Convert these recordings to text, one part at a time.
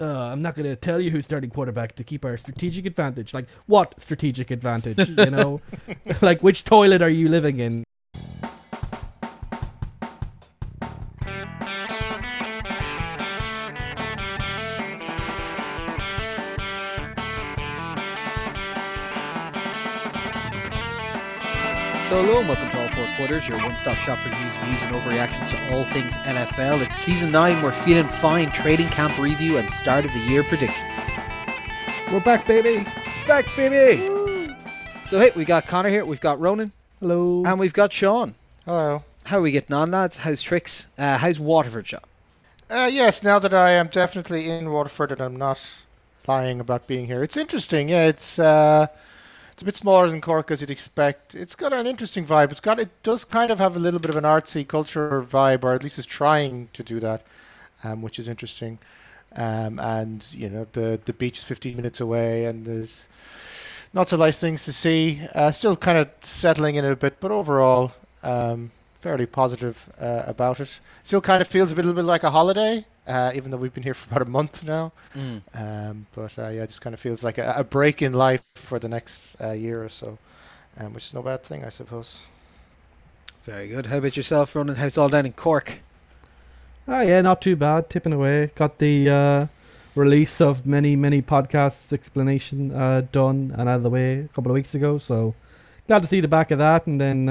I'm not going to tell you who's starting quarterback to keep our strategic advantage. Like, what strategic advantage, you know? Like, which toilet are you living in? So hello and welcome to All Four Quarters, your one-stop shop for news, views, and overreactions to all things NFL. It's Season 9, we're feeling fine, trading camp review and start of the year predictions. We're back, baby! Back, baby! Woo. So hey, we got Connor here, we've got Ronan. Hello. And we've got Sean. Hello. How are we getting on, lads? How's tricks? How's Waterford, Sean? Yes, now that I am definitely in Waterford and I'm not lying about being here. It's interesting, yeah, It's a bit smaller than Cork, as you'd expect. It's got an interesting vibe. It does kind of have a little bit of an artsy culture vibe, or at least is trying to do that, which is interesting. And, you know, the beach is 15 minutes away, and there's not so nice things to see. Still kind of settling in a bit, but overall, fairly positive about it. Still kind of feels a little bit like a holiday, even though we've been here for about a month now. But just kind of feels like a break in life for the next year or so, which is no bad thing, I suppose. Very good. How about yourself, Ronan? How's all down in Cork? Oh, yeah, not too bad. Tipping away. Got the release of many podcasts explanation done and out of the way a couple of weeks ago, so glad to see the back of that, and then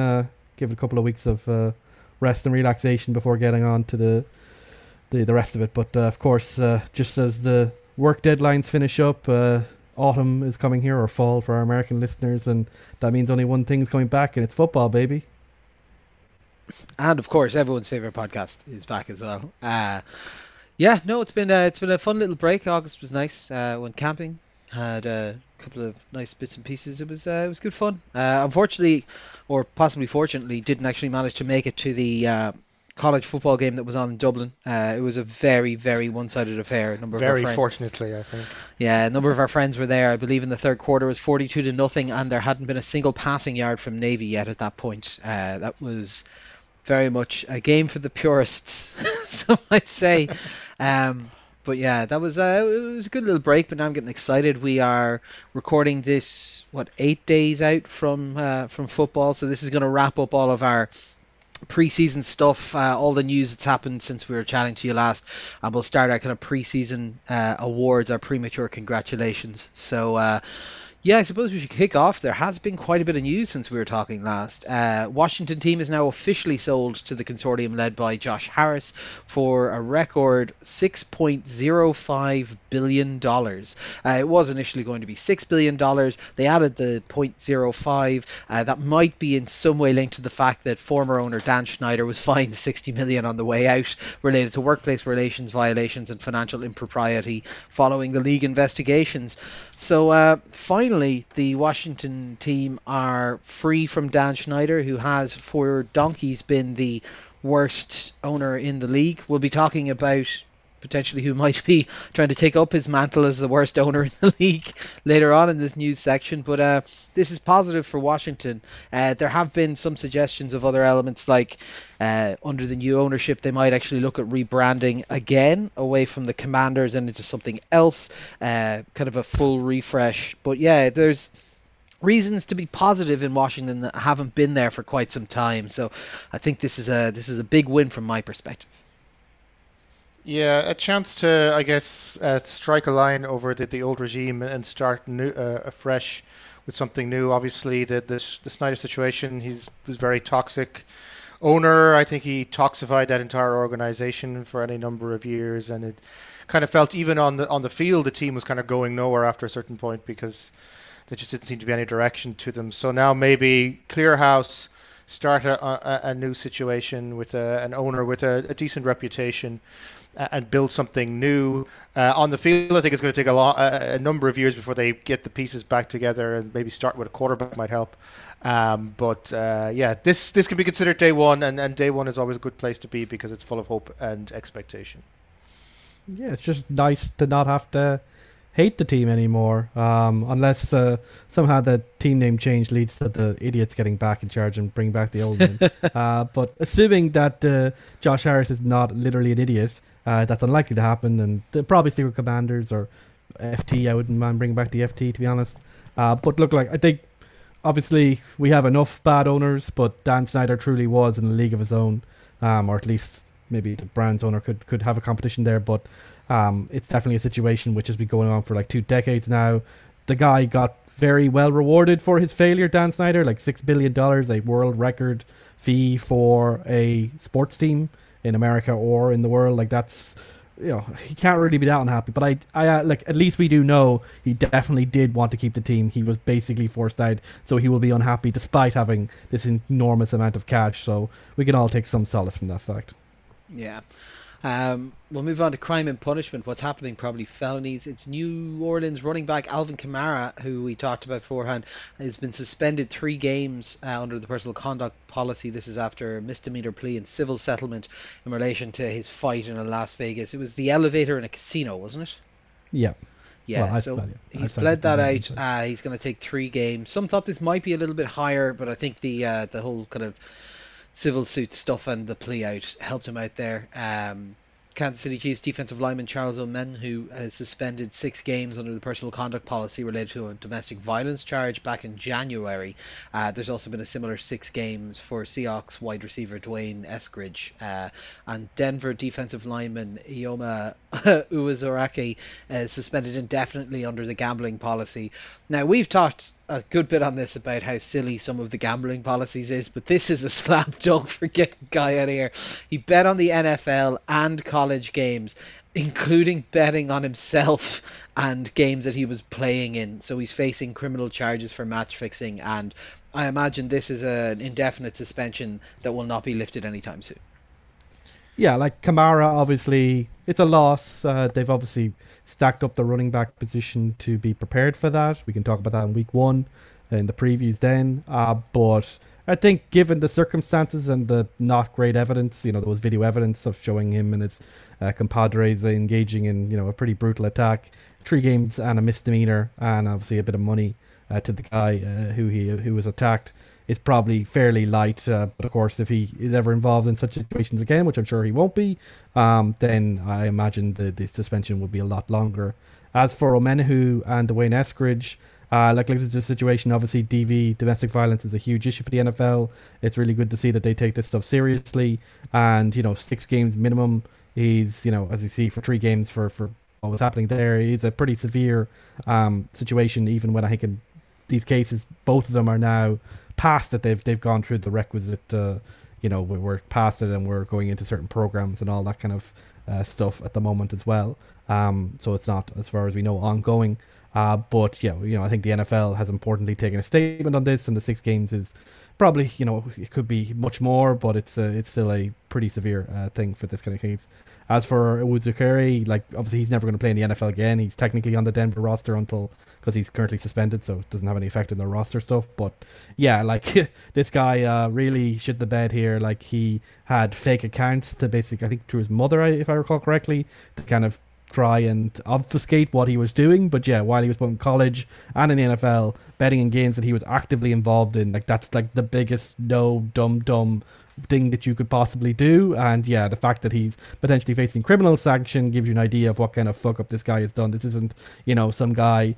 give it a couple of weeks of rest and relaxation before getting on to the rest of it. But of course, just as the work deadlines finish up, autumn is coming here, or fall for our American listeners, and that means only one thing's coming back, and it's football, baby. And of course, everyone's favorite podcast is back as well. It's been a fun little break. August was nice. Went camping, had couple of nice bits and pieces. It was good fun. Unfortunately, or possibly fortunately, didn't actually manage to make it to the college football game that was on in Dublin. It was a very, very one-sided affair. Very fortunately, I think. Yeah, a number of our friends were there. I believe in the third quarter it was 42-0, and there hadn't been a single passing yard from Navy yet at that point. That was very much a game for the purists, some might say. But yeah, that was it was a good little break, but now I'm getting excited. We are recording this 8 days out from football, so this is going to wrap up all of our preseason stuff, all the news that's happened since we were chatting to you last, and we'll start our kind of preseason awards, our premature congratulations. So yeah, I suppose we should kick off. There has been quite a bit of news since we were talking last. Washington team is now officially sold to the consortium led by Josh Harris for a record $6.05 billion. It was initially going to be $6 billion. They added the .05. That might be in some way linked to the fact that former owner Dan Snyder was fined $60 million on the way out related to workplace relations violations and financial impropriety following the league investigations. So Finally, the Washington team are free from Dan Snyder, who has for donkeys been the worst owner in the league. We'll be talking about potentially who might be trying to take up his mantle as the worst owner in the league later on in this news section. But this is positive for Washington. There have been some suggestions of other elements, like under the new ownership, they might actually look at rebranding again away from the Commanders and into something else, kind of a full refresh. But yeah, there's reasons to be positive in Washington that haven't been there for quite some time. So I think this is a big win from my perspective. Yeah, a chance to, I guess, strike a line over the old regime and start new, afresh with something new. Obviously, the Snyder situation, he was very toxic owner. I think he toxified that entire organization for any number of years, and it kind of felt even on the field the team was kind of going nowhere after a certain point because there just didn't seem to be any direction to them. So now maybe clear house, start a new situation with an owner with a decent reputation, and build something new on the field. I think it's going to take a number of years before they get the pieces back together, and maybe start with a quarterback might help. This can be considered day one, and day one is always a good place to be because it's full of hope and expectation. Yeah, it's just nice to not have to hate the team anymore, unless somehow the team name change leads to the idiots getting back in charge and bring back the old one. But assuming that Josh Harris is not literally an idiot, that's unlikely to happen, and they'll probably stick with Commanders or FT. I wouldn't mind bringing back the FT, to be honest. But look, like, I think obviously we have enough bad owners, but Dan Snyder truly was in a league of his own, or at least maybe the Browns owner could have a competition there, but it's definitely a situation which has been going on for like 2 decades now. The guy got very well rewarded for his failure, Dan Snyder, like $6 billion, a world record fee for a sports team in America or in the world. Like, that's, you know, he can't really be that unhappy. But I like, at least we do know he definitely did want to keep the team. He was basically forced out, so he will be unhappy despite having this enormous amount of cash. So we can all take some solace from that fact. Yeah. We'll move on to crime and punishment. What's happening? Probably felonies. It's New Orleans running back Alvin Kamara, who we talked about beforehand, has been suspended 3 games under the personal conduct policy. This is after a misdemeanor plea and civil settlement in relation to his fight in Las Vegas. It was the elevator in a casino, wasn't it? Yeah. Yeah, well, so he's bled that out. He's going to take 3 games. Some thought this might be a little bit higher, but I think the whole kind of civil suit stuff and the plea out helped him out there. Kansas City Chiefs defensive lineman Charles Omen, who has suspended 6 games under the personal conduct policy related to a domestic violence charge back in January. There's also been a similar 6 games for Seahawks wide receiver Dwayne Eskridge, and Denver defensive lineman Ioma Uwe Zoraki suspended indefinitely under the gambling policy. Now, we've talked a good bit on this about how silly some of the gambling policies is, but this is a slap dunk for getting guy out of here. He bet on the NFL and college games, including betting on himself and games that he was playing in. So he's facing criminal charges for match fixing, and I imagine this is an indefinite suspension that will not be lifted anytime soon. Yeah, like Kamara, obviously, it's a loss. They've obviously stacked up the running back position to be prepared for that. We can talk about that in week 1 in the previews then. But I think given the circumstances and the not great evidence, you know, there was video evidence of showing him and his compadres engaging in, you know, a pretty brutal attack, 3 games and a misdemeanor, and obviously a bit of money to the guy who was attacked. It's probably fairly light, but of course, if he is ever involved in such situations again, which I'm sure he won't be, then I imagine the suspension will be a lot longer. As for Omenahu and Dwayne Eskridge, like this is a situation, obviously DV, domestic violence, is a huge issue for the NFL. It's really good to see that they take this stuff seriously, and, you know, 6 games minimum is, you know, as you see, for 3 games for what was happening there, is a pretty severe situation, even when I think in these cases, both of them are now past that. They've gone through the requisite, you know, we're past it and we're going into certain programs and all that kind of stuff at the moment as well. So it's not, as far as we know, ongoing. But yeah, you know, I think the NFL has importantly taken a statement on this, and the 6 games is probably, you know, it could be much more, but it's still a pretty severe thing for this kind of case. As for Uwuzukere, like, obviously he's never going to play in the NFL again. He's technically on the Denver roster until, because he's currently suspended, so it doesn't have any effect on the roster stuff. But yeah, like, this guy really shit the bed here. Like, he had fake accounts to basically, I think through his mother, if I recall correctly, to kind of try and obfuscate what he was doing. But yeah, while he was both in college and in the NFL, betting in games that he was actively involved in, like, that's like the biggest no dumb thing that you could possibly do. And yeah, the fact that he's potentially facing criminal sanction gives you an idea of what kind of fuck up this guy has done. This isn't, you know, some guy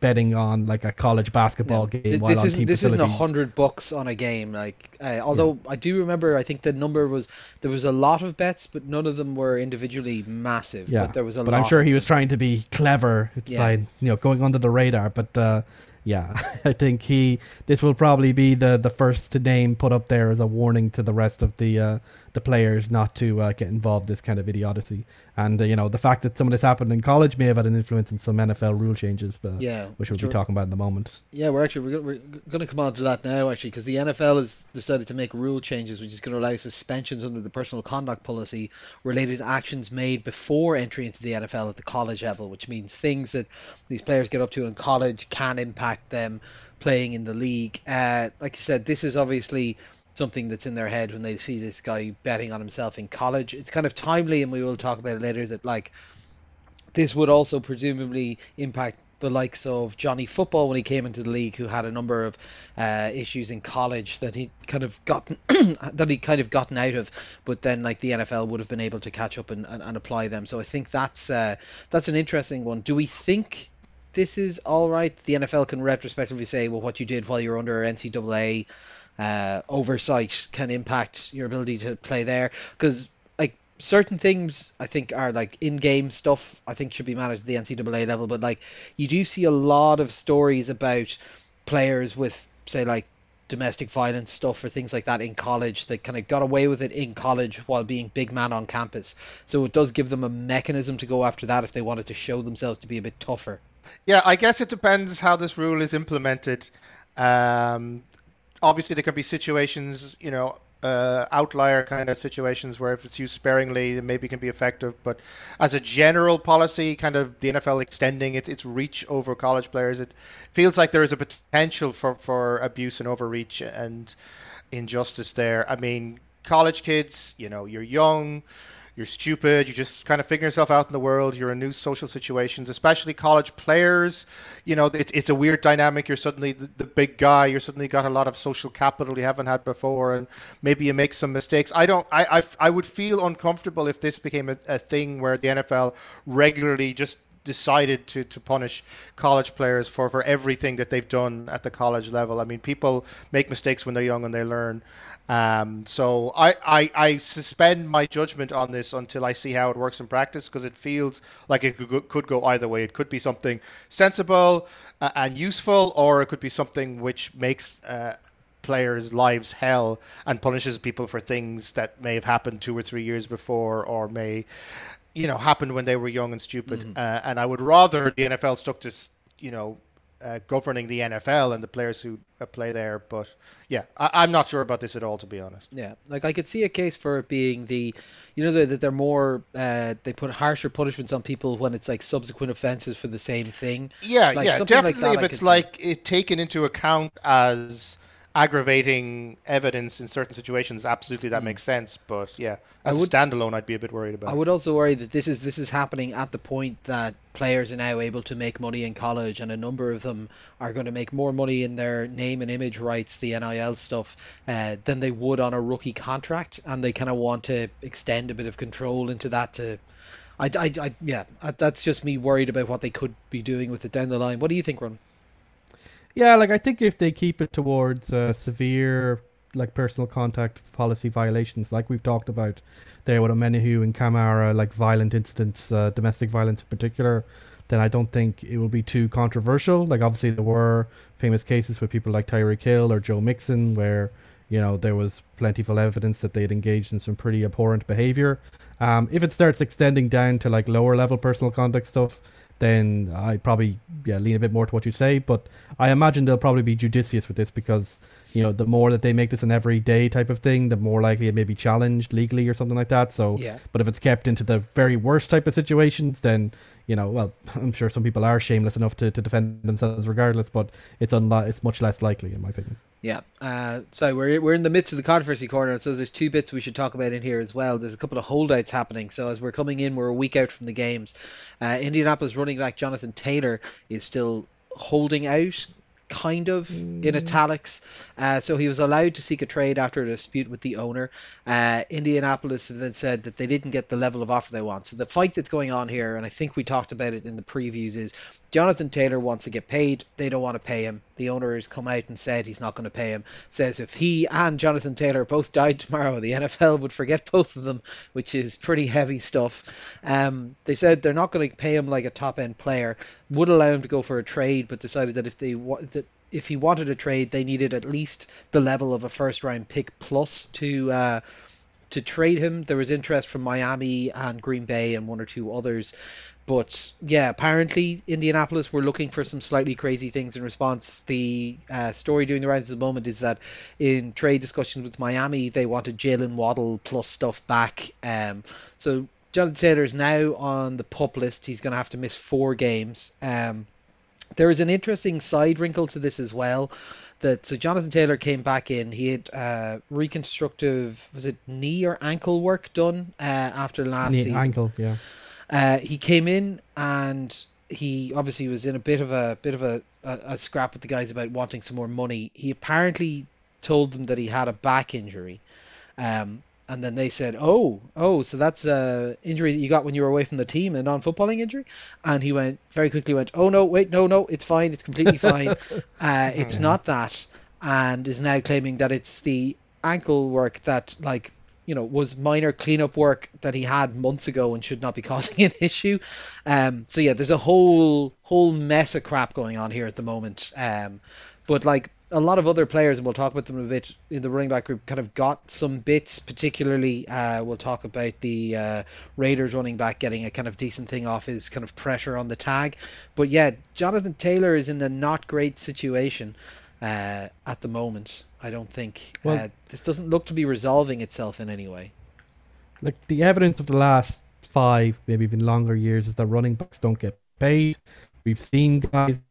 betting on like a college basketball game. This isn't $100 on a game. Like, although I do remember, I think the number was, there was a lot of bets, but none of them were individually massive. Yeah, but there was a lot. But I'm sure he was trying to be clever by, you know, going under the radar. But yeah, I think this will probably be the first to name put up there as a warning to the rest of the players not to get involved in this kind of idiocy. And, you know, the fact that some of this happened in college may have had an influence in some NFL rule changes, which we'll be talking about in the moment. Yeah, we're going to come on to that now, actually, because the NFL has decided to make rule changes, which is going to allow suspensions under the personal conduct policy related to actions made before entry into the NFL at the college level, which means things that these players get up to in college can impact them playing in the league. Like I said, this is obviously something that's in their head when they see this guy betting on himself in college. It's kind of timely, and we will talk about it later, that like This would also presumably impact the likes of Johnny Football when he came into the league, who had a number of issues in college that he kind of gotten gotten out of, but then like the NFL would have been able to catch up and apply them. So I think that's an interesting one. Do we think this is all right? The NFL can retrospectively say, well, what you did while you were under NCAA oversight can impact your ability to play there, because certain things I think are like in-game stuff I think should be managed at the NCAA level, but like you do see a lot of stories about players with, say, like domestic violence stuff or things like that in college that kind of got away with it in college while being big man on campus. So it does give them a mechanism to go after that if they wanted to show themselves to be a bit tougher. Yeah, I guess it depends how this rule is implemented. Obviously there can be situations, you know, outlier kind of situations where if it's used sparingly, it maybe can be effective. But as a general policy, kind of the NFL extending its reach over college players, it feels like there is a potential for abuse and overreach and injustice there. I mean, college kids, you know, you're young, you're stupid, you just kind of figure yourself out in the world, you're in new social situations, especially college players. You know, it's a weird dynamic. You're suddenly the big guy, you're suddenly got a lot of social capital you haven't had before, and maybe you make some mistakes. I would feel uncomfortable if this became a thing where the NFL regularly just decided to punish college players for everything that they've done at the college level. I mean, people make mistakes when they're young and they learn. So I suspend my judgment on this until I see how it works in practice, because it feels like it could go either way. It could be something sensible and useful, or it could be something which makes players' lives hell and punishes people for things that may have happened 2 or 3 years before, or may, you know, happened when they were young and stupid. Mm-hmm. And I would rather the NFL stuck to, you know, governing the NFL and the players who play there. But yeah, I'm not sure about this at all, to be honest. Yeah, like I could see a case for it being the, you know, that they're more, they put harsher punishments on people when it's like subsequent offenses for the same thing. Yeah, like, yeah, definitely like that, if it's like it taken into account as aggravating evidence in certain situations, absolutely that makes sense. But yeah, as a standalone, I'd be a bit worried about it. I would also worry that this is happening at the point that players are now able to make money in college, and a number of them are going to make more money in their name and image rights, the NIL stuff, than they would on a rookie contract, and they kind of want to extend a bit of control into that to. Yeah, that's just me worried about what they could be doing with it down the line. What do you think, Ron? Yeah, like I think if they keep it towards severe, like personal contact policy violations, like we've talked about there with O'Menahue and Kamara, like violent incidents, domestic violence in particular, then I don't think it will be too controversial. Like obviously there were famous cases with people like Tyreek Hill or Joe Mixon where, you know, there was plentiful evidence that they had engaged in some pretty abhorrent behavior. If it starts extending down to like lower level personal conduct stuff, then I'd probably lean a bit more to what you say. But I imagine they'll probably be judicious with this, because, you know, the more that they make this an everyday type of thing, the more likely it may be challenged legally or something like that. So, yeah. But if it's kept into the very worst type of situations, then, you know, well, I'm sure some people are shameless enough to defend themselves regardless, but it's much less likely in my opinion. Yeah, so we're in the midst of the controversy corner, so there's two bits we should talk about in here as well. There's a couple of holdouts happening, so as we're coming in, we're a week out from the games. Indianapolis running back Jonathan Taylor is still holding out, kind of, in italics. So he was allowed to seek a trade after a dispute with the owner. Indianapolis have then said that they didn't get the level of offer they want. So the fight that's going on here, and I think we talked about it in the previews, is Jonathan Taylor wants to get paid. They don't want to pay him. The owner has come out and said he's not going to pay him. Says if he and Jonathan Taylor both died tomorrow, the NFL would forget both of them, which is pretty heavy stuff. They said they're not going to pay him like a top-end player. Would allow him to go for a trade, but decided that if he wanted a trade, they needed at least the level of a first-round pick plus to trade him. There was interest from Miami and Green Bay and one or two others. But yeah, apparently Indianapolis were looking for some slightly crazy things in response. The story doing the rounds at the moment is that in trade discussions with Miami, they wanted Jalen Waddle plus stuff back. So Jonathan Taylor is now on the PUP list. He's going to have to miss 4 games. There is an interesting side wrinkle to this as well. So Jonathan Taylor came back in. He had reconstructive, was it knee or ankle work done after last season? Knee and ankle, yeah. He came in and he obviously was in a bit of a scrap with the guys about wanting some more money. He apparently told them that he had a back injury, and then they said, oh, so that's a injury that you got when you were away from the team, a non-footballing injury? And he very quickly went, oh, no, wait, no, it's fine. It's completely fine. It's not that. And is now claiming that it's the ankle work that, like, you know, was minor cleanup work that he had months ago and should not be causing an issue. So, yeah, there's a whole mess of crap going on here at the moment. But, like, a lot of other players, and we'll talk about them a bit in the running back group, kind of got some bits, particularly we'll talk about the Raiders running back getting a kind of decent thing off his kind of pressure on the tag. But yeah, Jonathan Taylor is in a not great situation at the moment. I don't think this doesn't look to be resolving itself in any way. Like, the evidence of the last 5, maybe even longer years, is that running backs don't get paid. We've seen guys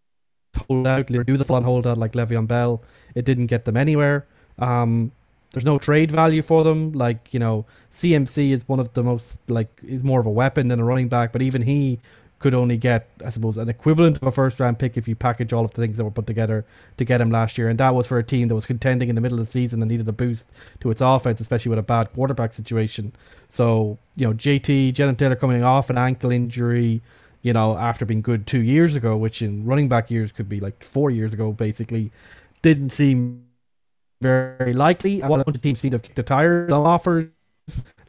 hold out, do the full-on hold out like Le'Veon Bell. It didn't get them anywhere. There's no trade value for them. Like, you know, CMC is one of the most, like, is more of a weapon than a running back, but even he could only get, I suppose, an equivalent of a first-round pick if you package all of the things that were put together to get him last year, and that was for a team that was contending in the middle of the season and needed a boost to its offense, especially with a bad quarterback situation. So, you know, Jonathan Taylor coming off an ankle injury, you know, after being good 2 years ago, which in running back years could be like 4 years ago, basically, didn't seem very likely. One of the teams seemed to have kicked the tires on offers.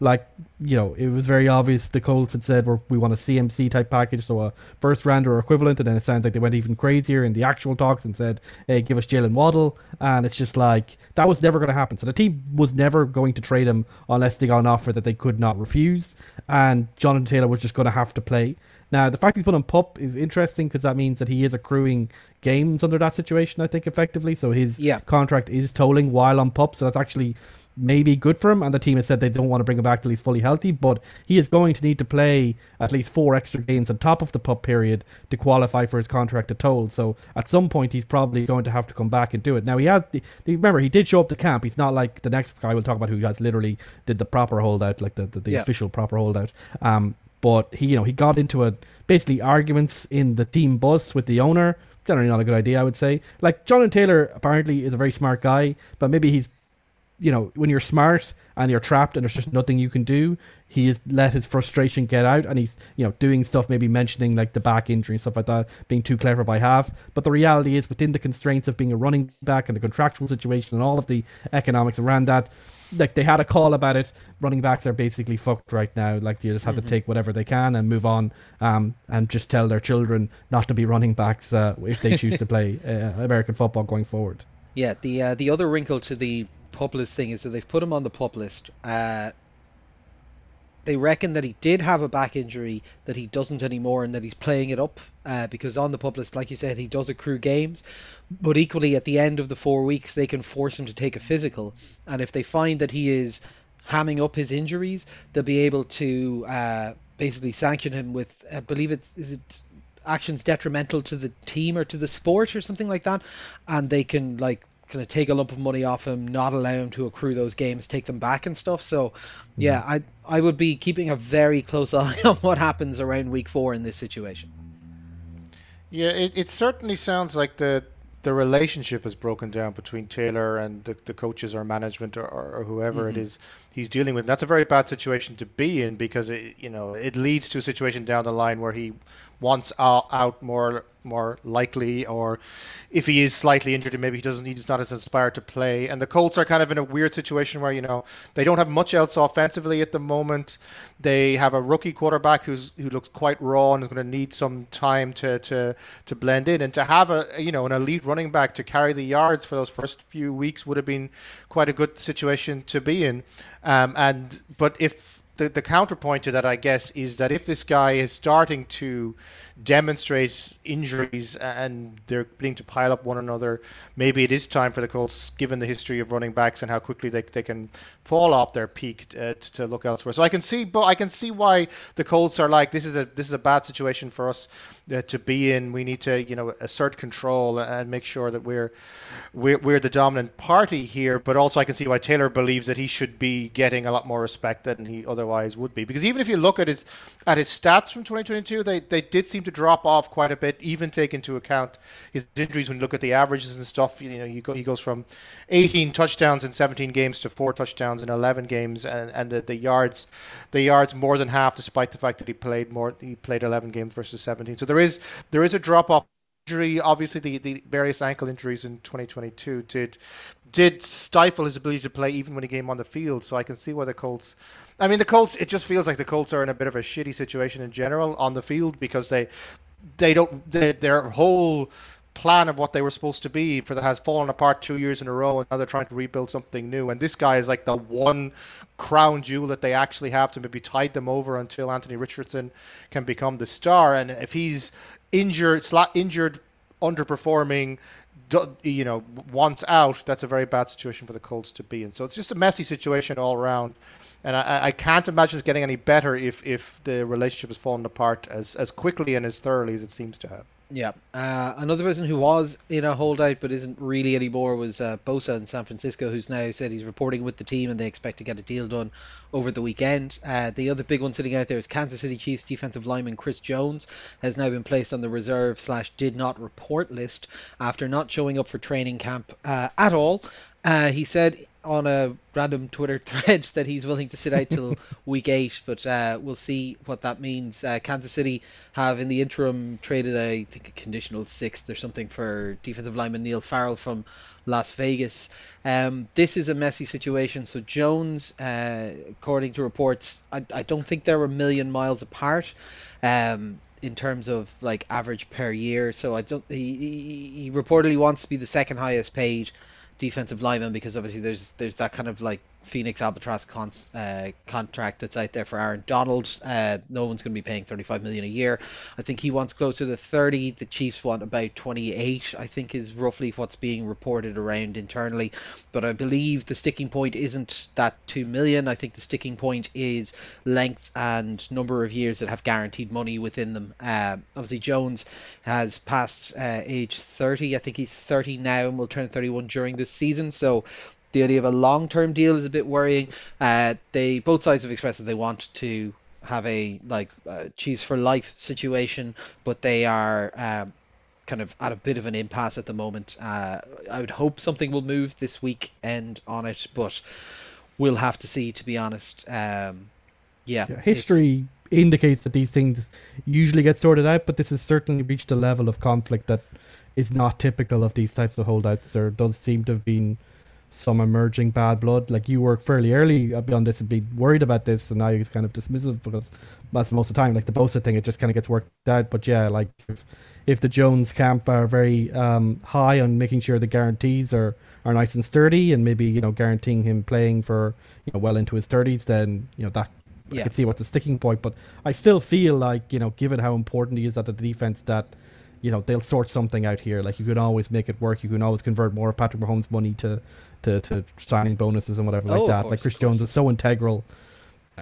Like, you know, it was very obvious the Colts had said, we want a CMC type package, so a first rounder or equivalent, and then it sounds like they went even crazier in the actual talks and said, hey, give us Jalen Waddle, and it's just like, that was never going to happen. So the team was never going to trade him unless they got an offer that they could not refuse, and Jonathan Taylor was just going to have to play. Now, the fact he's put on PUP is interesting because that means that he is accruing games under that situation, I think, effectively. So his contract is tolling while on PUP, so that's actually maybe good for him. And the team has said they don't want to bring him back till he's fully healthy, but he is going to need to play at least 4 extra games on top of the PUP period to qualify for his contract to toll. So at some point, he's probably going to have to come back and do it. Now, remember, he did show up to camp. He's not like the next guy we'll talk about who guys literally did the proper holdout, like the official proper holdout. But he got into basically arguments in the team bus with the owner. Generally not a good idea, I would say. Like, Jonathan Taylor apparently is a very smart guy, but maybe he's, you know, when you're smart and you're trapped and there's just nothing you can do, he has let his frustration get out, and he's, you know, doing stuff, maybe mentioning like the back injury and stuff like that, being too clever by half. But the reality is, within the constraints of being a running back and the contractual situation and all of the economics around that, like, they had a call about it. Running backs are basically fucked right now. Like, you just have to take whatever they can and move on, and just tell their children not to be running backs if they choose to play American football going forward. Yeah, the other wrinkle to the PUP list thing is that they've put him on the PUP list. They reckon that he did have a back injury, that he doesn't anymore, and that he's playing it up because on the PUP list, like you said, he does accrue games. But equally, at the end of the 4 weeks, they can force him to take a physical. And if they find that he is hamming up his injuries, they'll be able to basically sanction him with, I believe is it actions detrimental to the team or to the sport or something like that. And they can, like, kind of take a lump of money off him, not allow him to accrue those games, take them back and stuff. So yeah, I would be keeping a very close eye on what happens around week 4 in this situation. Yeah, it certainly sounds like the relationship has broken down between Taylor and the coaches or management or whoever it is he's dealing with. And that's a very bad situation to be in, because it leads to a situation down the line where he wants out more likely, or if he is slightly injured, maybe he's not as inspired to play. And the Colts are kind of in a weird situation where, you know, they don't have much else offensively at the moment. They have a rookie quarterback who looks quite raw and is going to need some time to blend in, and to have an elite running back to carry the yards for those first few weeks would have been quite a good situation to be in. But if the counterpoint to that, I guess, is that if this guy is starting to demonstrate injuries and they're beginning to pile up one another. Maybe it is time for the Colts, given the history of running backs and how quickly they can fall off their peak, to look elsewhere. So I can see why the Colts are like, this is a bad situation for us to be in. We need to assert control and make sure that we're the dominant party here. But also I can see why Taylor believes that he should be getting a lot more respect than he otherwise would be, because even if you look at his stats from 2022, they did seem to drop off quite a bit, even take into account his injuries. When you look at the averages and stuff, he goes from 18 touchdowns in 17 games to 4 touchdowns in 11 games, and the yards more than half, despite the fact that he played 11 games versus 17. So there is a drop off. Injury, obviously, the various ankle injuries in 2022 did stifle his ability to play even when he came on the field. So I can see why the Colts, it just feels like the Colts are in a bit of a shitty situation in general on the field, because their whole plan of what they were supposed to be for that has fallen apart 2 years in a row, and now they're trying to rebuild something new. And this guy is like the one crown jewel that they actually have to maybe tide them over until Anthony Richardson can become the star. And if he's injured, underperforming, once out, that's a very bad situation for the Colts to be in. So it's just a messy situation all around, and I can't imagine it's getting any better if the relationship has fallen apart as quickly and as thoroughly as it seems to have. Yeah. Another person who was in a holdout but isn't really anymore was Bosa in San Francisco, who's now said he's reporting with the team and they expect to get a deal done over the weekend. The other big one sitting out there is Kansas City Chiefs defensive lineman Chris Jones has now been placed on the reserve/did not report list after not showing up for training camp at all. He said on a random Twitter thread that he's willing to sit out till week 8, but we'll see what that means. Kansas City have in the interim traded a conditional 6th or something for defensive lineman Neil Farrell from Las Vegas. This is a messy situation. So Jones, according to reports, I don't think they're a million miles apart in terms of like average per year. So he reportedly wants to be the second highest paid defensive lineman, because obviously there's that kind of like Phoenix Albatross contract that's out there for Aaron Donald. No one's going to be paying $35 million a year. I think he wants closer to 30. The Chiefs want about 28. I think is roughly what's being reported around internally. But I believe the sticking point isn't that $2 million. I think the sticking point is length and number of years that have guaranteed money within them. Obviously Jones has passed age 30. I think he's 30 now and will turn 31 during this season. So the idea of a long-term deal is a bit worrying. Both sides have expressed that they want to have a Chiefs for life situation, but they are kind of at a bit of an impasse at the moment. I would hope something will move this weekend on it, but we'll have to see, to be honest. History indicates that these things usually get sorted out, but this has certainly reached a level of conflict that is not typical of these types of holdouts. There does seem to have been some emerging bad blood. Like, you were fairly early on this and be worried about this, and now you're kind of dismissive, because that's most of the time. Like the Bosa thing, it just kind of gets worked out. But yeah, like if the Jones camp are very high on making sure the guarantees are nice and sturdy, and maybe guaranteeing him playing for well into his 30s, then that I could see what's the sticking point. But I still feel like given how important he is at the defense, that they'll sort something out here. Like, you can always make it work. You can always convert more of Patrick Mahomes' money to signing bonuses and whatever like that. Like, Chris Jones is so integral.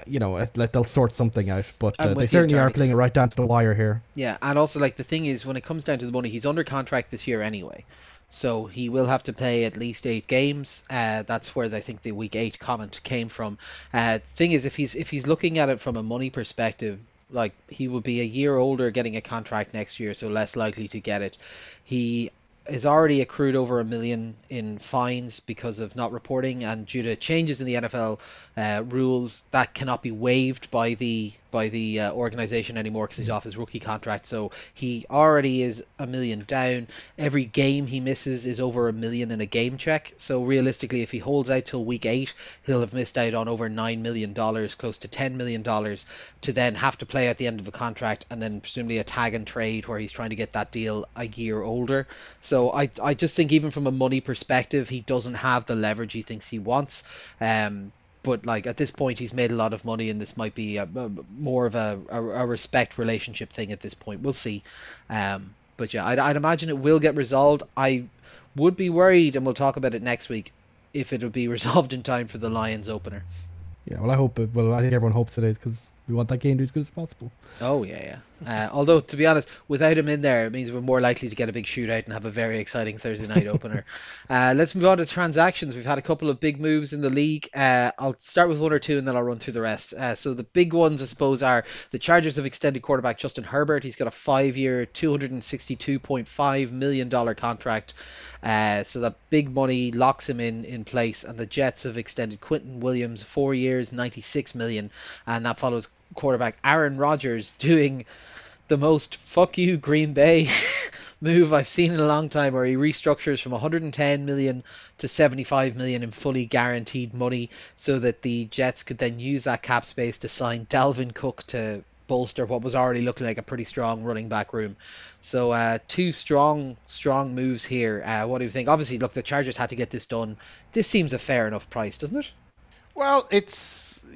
They'll sort something out, but they certainly are playing it right down to the wire here. Yeah, and also the thing is, when it comes down to the money, he's under contract this year anyway. So he will have to play at least 8 games. That's where I think the week 8 comment came from. Thing is, if he's looking at it from a money perspective, he will be a year older getting a contract next year, so less likely to get it. He has already accrued over $1 million in fines because of not reporting, and due to changes in the NFL rules, that cannot be waived by the organization anymore, because he's off his rookie contract. So he already is $1 million down. Every game he misses is over $1 million in a game check. So realistically, if he holds out till week 8, he'll have missed out on over $9 million, close to $10 million, to then have to play at the end of the contract, and then presumably a tag and trade where he's trying to get that deal a year older. So I just think, even from a money perspective, he doesn't have the leverage he thinks he wants. but like at this point he's made a lot of money, and this might be more of a respect relationship thing at this point. We'll see. But yeah, I'd imagine it will get resolved. I would be worried, and we'll talk about it next week, if it'll be resolved in time for the Lions opener. Yeah, well, I hope it will. I think everyone hopes it is, because we want that game to be as good as possible. Oh, yeah, yeah. Although, to be honest, without him in there, it means we're more likely to get a big shootout and have a very exciting Thursday night opener. Let's move on to transactions. We've had a couple of big moves in the league. I'll start with one or two, and then I'll run through the rest. So the big ones, I suppose, are the Chargers have extended quarterback Justin Herbert. He's got a 5-year, $262.5 million contract. So that big money locks him in place. And the Jets have extended Quinnen Williams 4 years, $96 million. And that follows quarterback Aaron Rodgers doing the most fuck you Green Bay move I've seen in a long time, where he restructures from 110 million to 75 million in fully guaranteed money so that the Jets could then use that cap space to sign Dalvin Cook to bolster what was already looking like a pretty strong running back room. So two strong moves here. What do you think? Obviously, look, the Chargers had to get this done. This seems a fair enough price, doesn't it? Well,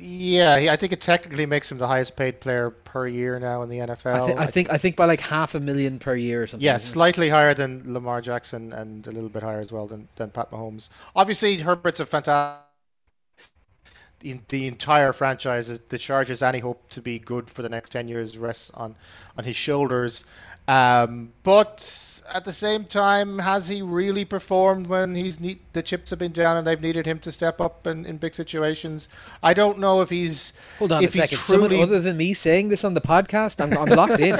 yeah, I think it technically makes him the highest paid player per year now in the NFL. I think by like $500,000 per year or something. Yeah, slightly higher than Lamar Jackson, and a little bit higher as well than Pat Mahomes. Obviously, Herbert's a fantastic... The entire franchise, the Chargers, any hope to be good for the next 10 years rests on his shoulders. But at the same time, has he really performed when the chips have been down and they've needed him to step up in big situations? I don't know if he's... Hold on a second. Truly... Someone other than me saying this on the podcast? I'm locked in.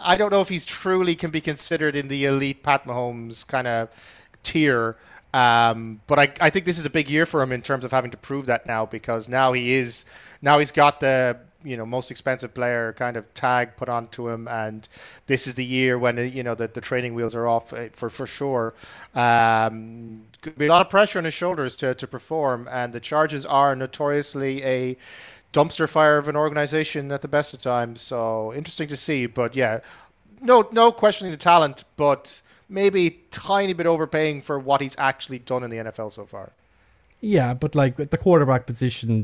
I don't know if he's truly can be considered in the elite Pat Mahomes kind of tier. But I think this is a big year for him in terms of having to prove that now, because now he's got the most expensive player kind of tag put onto him, and this is the year when the training wheels are off for sure. Could be a lot of pressure on his shoulders to perform, and the Chargers are notoriously a dumpster fire of an organization at the best of times. So interesting to see, but yeah, no questioning the talent, but maybe a tiny bit overpaying for what he's actually done in the NFL so far. Yeah, but like the quarterback position,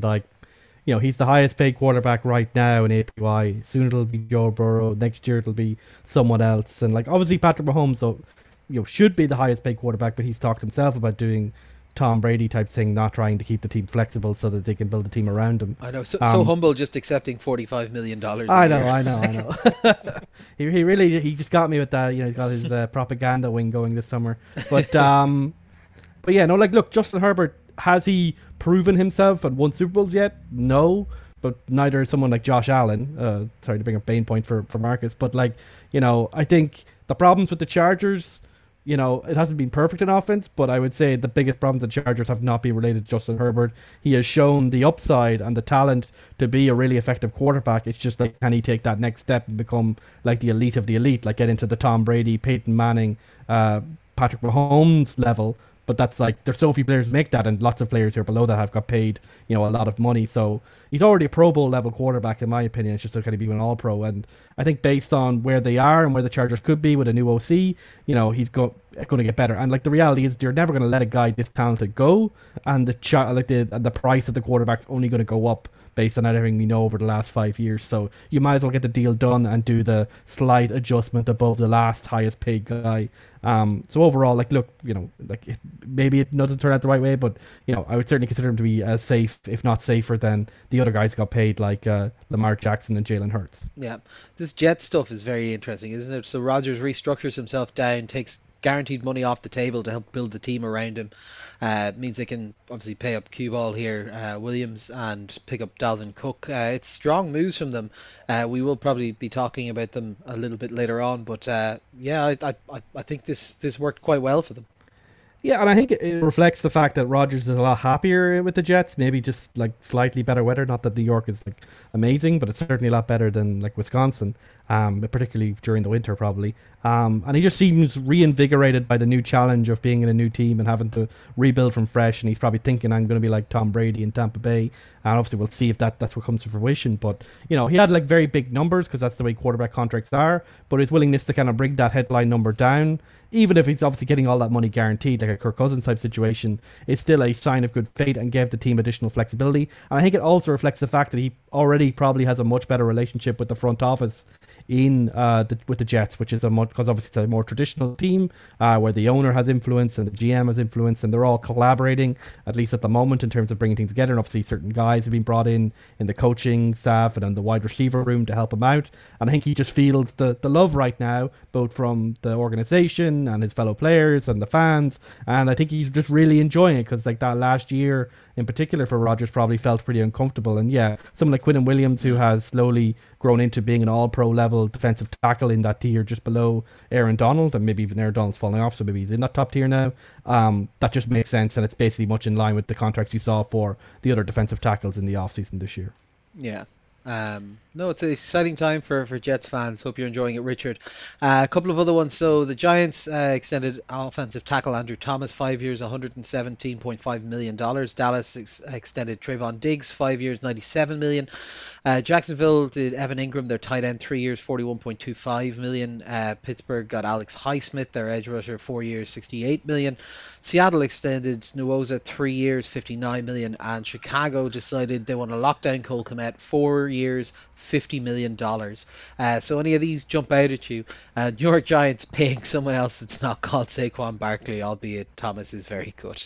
he's the highest paid quarterback right now in APY. Soon it'll be Joe Burrow. Next year it'll be someone else. And obviously Patrick Mahomes, should be the highest paid quarterback, but he's talked himself about doing Tom Brady type thing, not trying to keep the team flexible so that they can build a team around him. I know, so humble, just accepting $45 million. I know. he just got me with that. He's got his propaganda wing going this summer. But yeah, no, look, Justin Herbert, has he proven himself and won Super Bowls yet? No, but neither is someone like Josh Allen. Sorry to bring up Bane Point for Marcus, but I think the problems with the Chargers. It hasn't been perfect in offense, but I would say the biggest problems the Chargers have not been related to Justin Herbert. He has shown the upside and the talent to be a really effective quarterback. It's just can he take that next step and become the elite of the elite, get into the Tom Brady, Peyton Manning, Patrick Mahomes level. But that's there's so few players who make that, and lots of players here below that have got paid, a lot of money. So he's already a Pro Bowl level quarterback, in my opinion. It's just going to be an All Pro, and I think based on where they are and where the Chargers could be with a new OC, he's going to get better. And the reality is, they're never going to let a guy this talented go, and the price of the quarterback's only going to go up based on everything we know over the last 5 years. So you might as well get the deal done and do the slight adjustment above the last highest paid guy. So overall, maybe it doesn't turn out the right way, but I would certainly consider him to be as safe, if not safer, than the other guys got paid, Lamar Jackson and Jalen Hurts. Yeah, this Jet stuff is very interesting, isn't it? So Rodgers restructures himself down, takes guaranteed money off the table to help build the team around him. It means they can obviously pay up Q Ball here, Williams, and pick up Dalvin Cook. It's strong moves from them. We will probably be talking about them a little bit later on, but I think this worked quite well for them. Yeah, and I think it reflects the fact that Rodgers is a lot happier with the Jets, maybe just slightly better weather. Not that New York is amazing, but it's certainly a lot better than Wisconsin. particularly during the winter probably. And he just seems reinvigorated by the new challenge of being in a new team and having to rebuild from fresh. And he's probably thinking, I'm going to be like Tom Brady in Tampa Bay. And obviously we'll see if that's what comes to fruition. But, you know, he had like very big numbers because that's the way quarterback contracts are. But his willingness to kind of bring that headline number down, even if he's obviously getting all that money guaranteed, like a Kirk Cousins type situation, is still a sign of good fate and gave the team additional flexibility. And I think it also reflects the fact that he already probably has a much better relationship with the front office in with the Jets, which is because obviously it's a more traditional team where the owner has influence and the GM has influence, and they're all collaborating, at least at the moment, in terms of bringing things together. And obviously certain guys have been brought in the coaching staff and in the wide receiver room to help him out. And I think he just feels the love right now, both from the organization and his fellow players and the fans. And I think he's just really enjoying it, because like that last year in particular for Rodgers probably felt pretty uncomfortable. And yeah, someone like Quinnen Williams, who has slowly grown into being an all-pro level defensive tackle in that tier just below Aaron Donald, and maybe even Aaron Donald's falling off, so maybe he's in that top tier now. That just makes sense, and it's basically much in line with the contracts you saw for the other defensive tackles in the offseason this year. Yeah. No, it's an exciting time for Jets fans. Hope you're enjoying it, Richard. A couple of other ones. So the Giants extended offensive tackle Andrew Thomas, 5 years, $117.5 million. Dallas extended Trayvon Diggs, 5 years, $97 million. Jacksonville did Evan Ingram, their tight end, 3 years, $41.25 million. Pittsburgh got Alex Highsmith, their edge rusher, 4 years, $68 million. Seattle extended Nwosu, 3 years, $59 million. And Chicago decided they want to lock down Cole Kmet, 4 years, $50 million. So any of these jump out at you? New York Giants paying someone else that's not called Saquon Barkley, albeit Thomas is very good.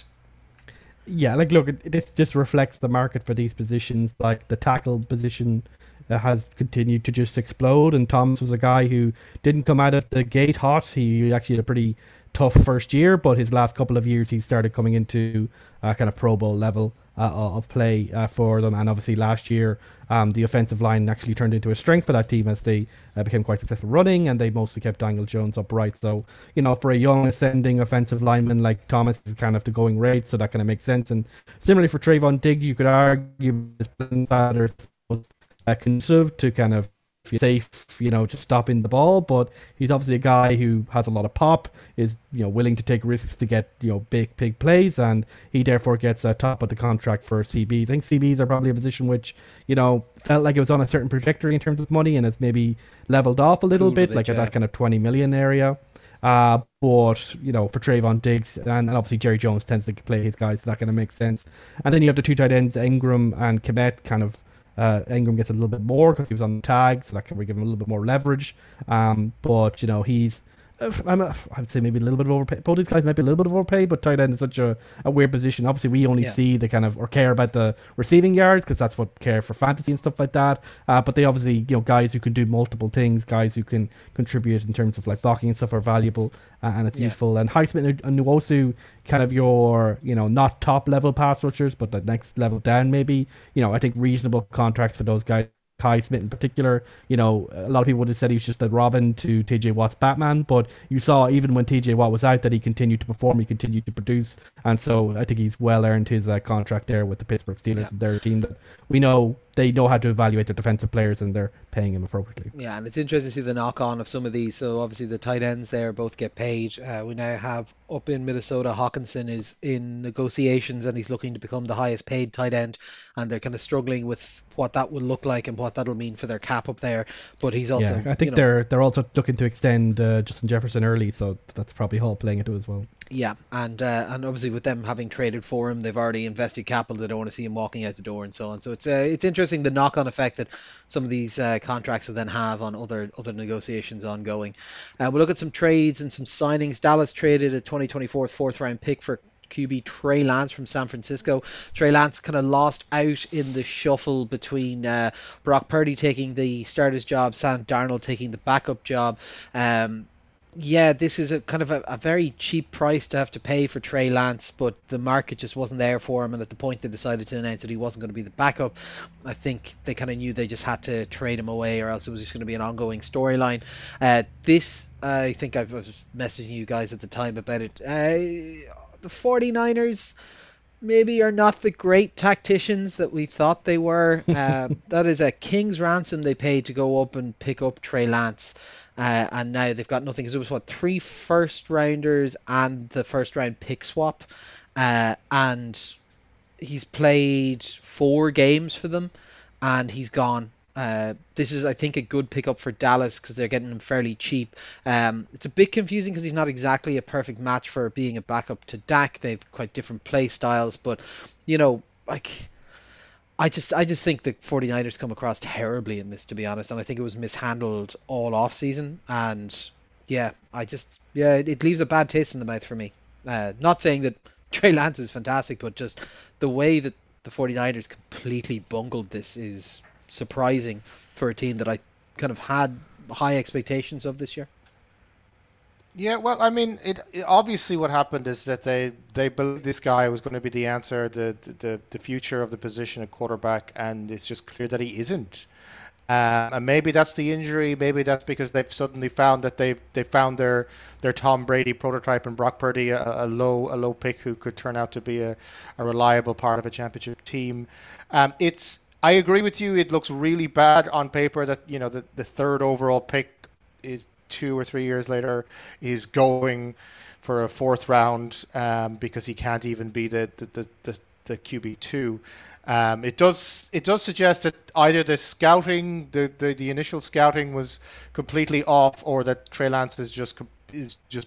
Yeah, like look, this just reflects the market for these positions. Like the tackle position has continued to just explode, and Thomas was a guy who didn't come out of the gate hot. He actually had a pretty tough first year, but his last couple of years he started coming into kind of Pro Bowl level of play for them. And obviously last year the offensive line actually turned into a strength for that team as they became quite successful running, and they mostly kept Daniel Jones upright. So, you know, for a young ascending offensive lineman like Thomas is kind of the going rate, so that kind of makes sense. And similarly for Trayvon Diggs, you could argue his playing side are conserved to kind of safe, you know, just stopping the ball, but he's obviously a guy who has a lot of pop, is, you know, willing to take risks to get, you know, big plays, and he therefore gets top of the contract for CBs. I think CBs are probably a position which, you know, felt like it was on a certain trajectory in terms of money, and it's maybe leveled off a little bit, like at that kind of 20 million area. But, you know, for Trayvon Diggs and obviously Jerry Jones tends to play his guys, so that kind of makes sense. And then you have the two tight ends, Ingram and Kmet, kind of. Ingram gets a little bit more because he was on the tag, so that can give him a little bit more leverage. But, you know, he's, I would say maybe a little bit of overpay. Both these guys might be a little bit of overpay, but tight end is such a weird position. Obviously, we only see the kind of, or care about the receiving yards, because that's what care for fantasy and stuff like that. But they obviously, you know, guys who can do multiple things, guys who can contribute in terms of like blocking and stuff are valuable and it's useful. And Highsmith and Nwosu, kind of your, you know, not top level pass rushers, but the next level down maybe. You know, I think reasonable contracts for those guys. Kai Smith in particular, you know, a lot of people would have said he was just the Robin to TJ Watt's Batman, but you saw even when TJ Watt was out that he continued to perform, he continued to produce, and so I think he's well earned his contract there with the Pittsburgh Steelers and their team that we know they know how to evaluate their defensive players, and they're paying him appropriately. Yeah, and it's interesting to see the knock-on of some of these. So obviously the tight ends there both get paid. We now have up in Minnesota, Hockenson is in negotiations and he's looking to become the highest paid tight end, and they're kind of struggling with what that would look like and what that'll mean for their cap up there. But he's also... Yeah, I think they're also looking to extend Justin Jefferson early, so that's probably all playing into as well. Yeah, and obviously with them having traded for him, they've already invested capital. They don't want to see him walking out the door and so on. So it's interesting the knock-on effect that some of these contracts will then have on other negotiations ongoing. We'll look at some trades and some signings. Dallas traded a 2024 fourth-round pick for QB Trey Lance from San Francisco. Trey Lance kind of lost out in the shuffle between Brock Purdy taking the starter's job, Sam Darnold taking the backup job. Yeah, this is a kind of a very cheap price to have to pay for Trey Lance, but the market just wasn't there for him, and at the point they decided to announce that he wasn't going to be the backup, I think they kind of knew they just had to trade him away, or else it was just going to be an ongoing storyline. This, I think I was messaging you guys at the time about it. The 49ers... maybe are not the great tacticians that we thought they were. That is a king's ransom they paid to go up and pick up Trey Lance. And now they've got nothing, because it was, what, 3 first-rounders and the first-round pick swap. And he's played 4 games for them, and he's gone. This is, I think, a good pickup for Dallas because they're getting him fairly cheap. It's a bit confusing because he's not exactly a perfect match for being a backup to Dak. They have quite different play styles, but, you know, like, I just think the 49ers come across terribly in this, to be honest, and I think it was mishandled all offseason. And it leaves a bad taste in the mouth for me. Not saying that Trey Lance is fantastic, but just the way that the 49ers completely bungled this is surprising for a team that I kind of had high expectations of this year. Yeah, well, I mean, it obviously what happened is that they believed this guy was going to be the answer, the future of the position at quarterback, and it's just clear that he isn't. And maybe that's the injury. Maybe that's because they've suddenly found that they found their Tom Brady prototype in Brock Purdy, a low pick who could turn out to be a reliable part of a championship team. I agree with you. It looks really bad on paper that, you know, the third overall pick is 2 or 3 years later is going for a 4th round because he can't even be the QB2. It does suggest that either the scouting, the initial scouting was completely off, or that Trey Lance is just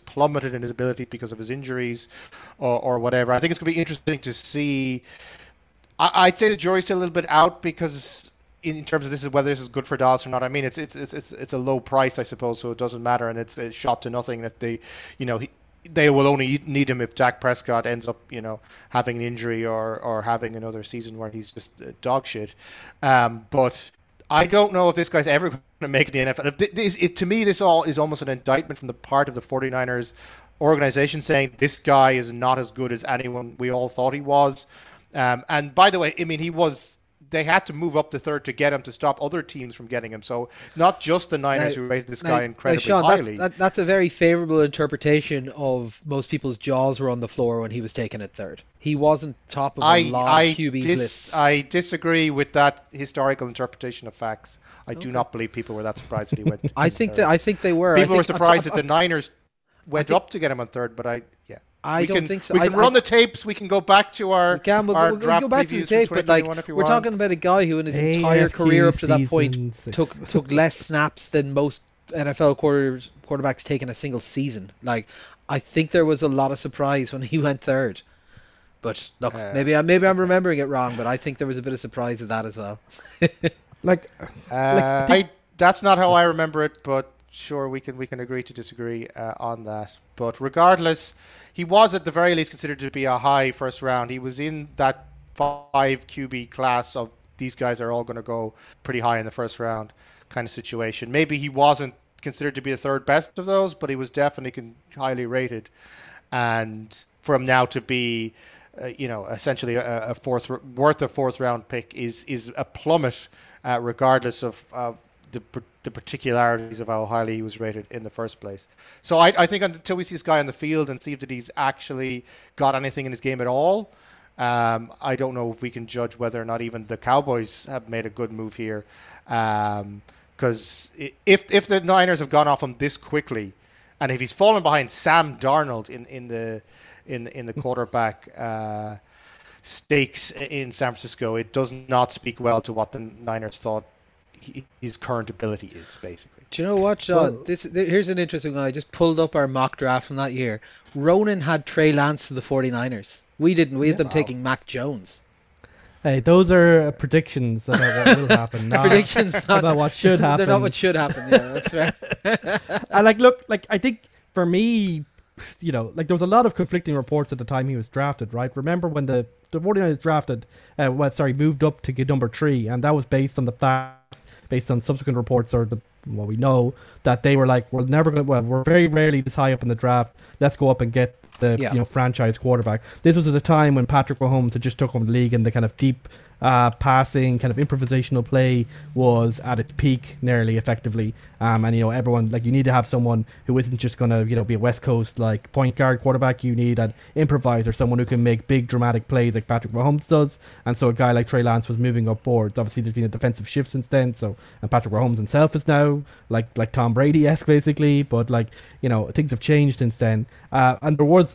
plummeted in his ability because of his injuries or whatever. I think it's going to be interesting to see. I'd say the jury's still a little bit out because in terms of this is whether this is good for Dallas or not. I mean, it's a low price, I suppose, so it doesn't matter, and it's a shot to nothing that they will only need him if Dak Prescott ends up, you know, having an injury or having another season where he's just dog shit. But I don't know if this guy's ever going to make the NFL. To me, this all is almost an indictment from the part of the 49ers organization saying this guy is not as good as anyone we all thought he was. And by the way, I mean, they had to move up to third to get him to stop other teams from getting him. So not just the Niners who rated this guy incredibly highly. That's a very favorable interpretation of most people's jaws were on the floor when he was taken at third. He wasn't top of a lot of QBs lists. I disagree with that historical interpretation of facts. I do not believe people were that surprised that he went. I think they were. People were surprised that the Niners went up to get him on third, but I don't think so. We can run the tapes. We can go back to our draft go back to the tape, but like we're talking about a guy who in his entire career up to that point took less snaps than most NFL quarterbacks take in a single season. Like, I think there was a lot of surprise when he went third. But look, maybe I'm remembering it wrong, but I think there was a bit of surprise at that as well. That's not how I remember it, but sure, we can agree to disagree on that. But regardless, he was at the very least considered to be a high first round. He was in that 5 QB class of these guys are all going to go pretty high in the first round kind of situation. Maybe he wasn't considered to be the third best of those, but he was definitely highly rated. And for him now to be, essentially a fourth round pick is a plummet, regardless of the particularities of how highly he was rated in the first place. So I think until we see this guy on the field and see if that he's actually got anything in his game at all, I don't know if we can judge whether or not even the Cowboys have made a good move here. Because if the Niners have gone off him this quickly, and if he's fallen behind Sam Darnold in the quarterback stakes in San Francisco, it does not speak well to what the Niners thought his current ability is, basically. Do you know what, John? Well, here's an interesting one. I just pulled up our mock draft from that year. Ronan had Trey Lance to the 49ers. We didn't. We had them taking Mac Jones. Hey, those are predictions about what will happen. Predictions not about what should happen. They're not what should happen. Yeah, that's fair. I think for me, there was a lot of conflicting reports at the time he was drafted, right? Remember when the 49ers drafted, moved up to number 3, and that was based on subsequent reports or the well, we know that they were like, we're never going to, well, we're very rarely this high up in the draft. Let's go up and get the franchise quarterback. This was at a time when Patrick Mahomes had just took over the league, and the kind of deep passing, kind of improvisational play was at its peak, nearly effectively. And everyone, like, you need to have someone who isn't just going to be a West Coast like point guard quarterback. You need an improviser, someone who can make big dramatic plays like Patrick Mahomes does. And so a guy like Trey Lance was moving up boards. Obviously, there's been a defensive shift since then. So, and Patrick Mahomes himself is now like Tom Brady-esque basically, but things have changed since then. And there was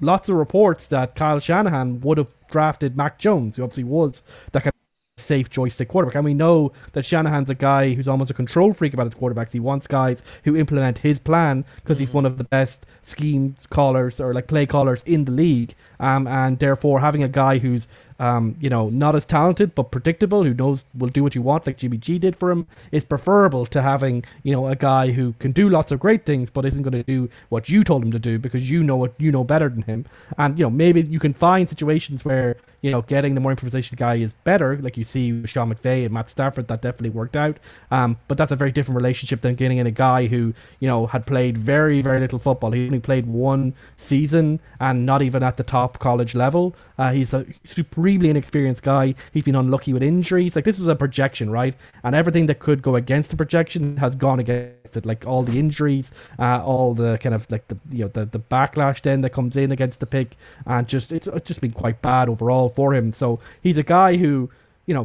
lots of reports that Kyle Shanahan would have drafted Mac Jones, who obviously was that kind of safe joystick quarterback. And we know that Shanahan's a guy who's almost a control freak about his quarterbacks. He wants guys who implement his plan because he's one of the best scheme callers or play callers in the league. And therefore having a guy who's not as talented but predictable, who knows will do what you want, like Jimmy G did for him, is preferable to having a guy who can do lots of great things but isn't going to do what you told him to do because what you know better than him. And maybe you can find situations where getting the more improvisational guy is better, like you see with Sean McVay and Matt Stafford. That definitely worked out, but that's a very different relationship than getting in a guy who had played very, very little football. He only played one season and not even at the top college level. He's a supreme inexperienced guy. He's been unlucky with injuries. This was a projection, right? And everything that could go against the projection has gone against it, like all the injuries, all the kind of the backlash then that comes in against the pick, and it's just been quite bad overall for him. So he's a guy who,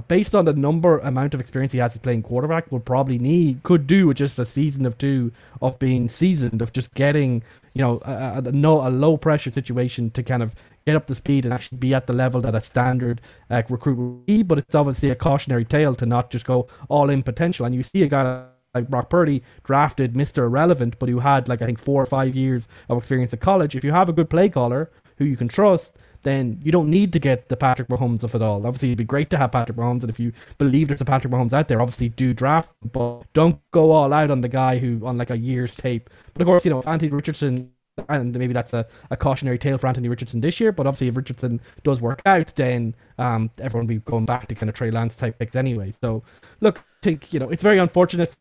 based on the amount of experience he has as playing quarterback, will probably could do with just a season of two of being seasoned, of just getting, a low pressure situation to kind of get up to speed and actually be at the level that a standard recruit would be. But it's obviously a cautionary tale to not just go all in potential. And you see a guy like Brock Purdy, drafted Mr. Irrelevant, but who had 4 or 5 years of experience at college. If you have a good play caller who you can trust, then you don't need to get the Patrick Mahomes of it all. Obviously, it'd be great to have Patrick Mahomes, and if you believe there's a Patrick Mahomes out there, obviously do draft him, but don't go all out on the guy who, on a year's tape. But of course, if Anthony Richardson, and maybe that's a cautionary tale for Anthony Richardson this year, but obviously if Richardson does work out, then everyone will be going back to kind of Trey Lance type picks anyway. So, look, I think, it's very unfortunate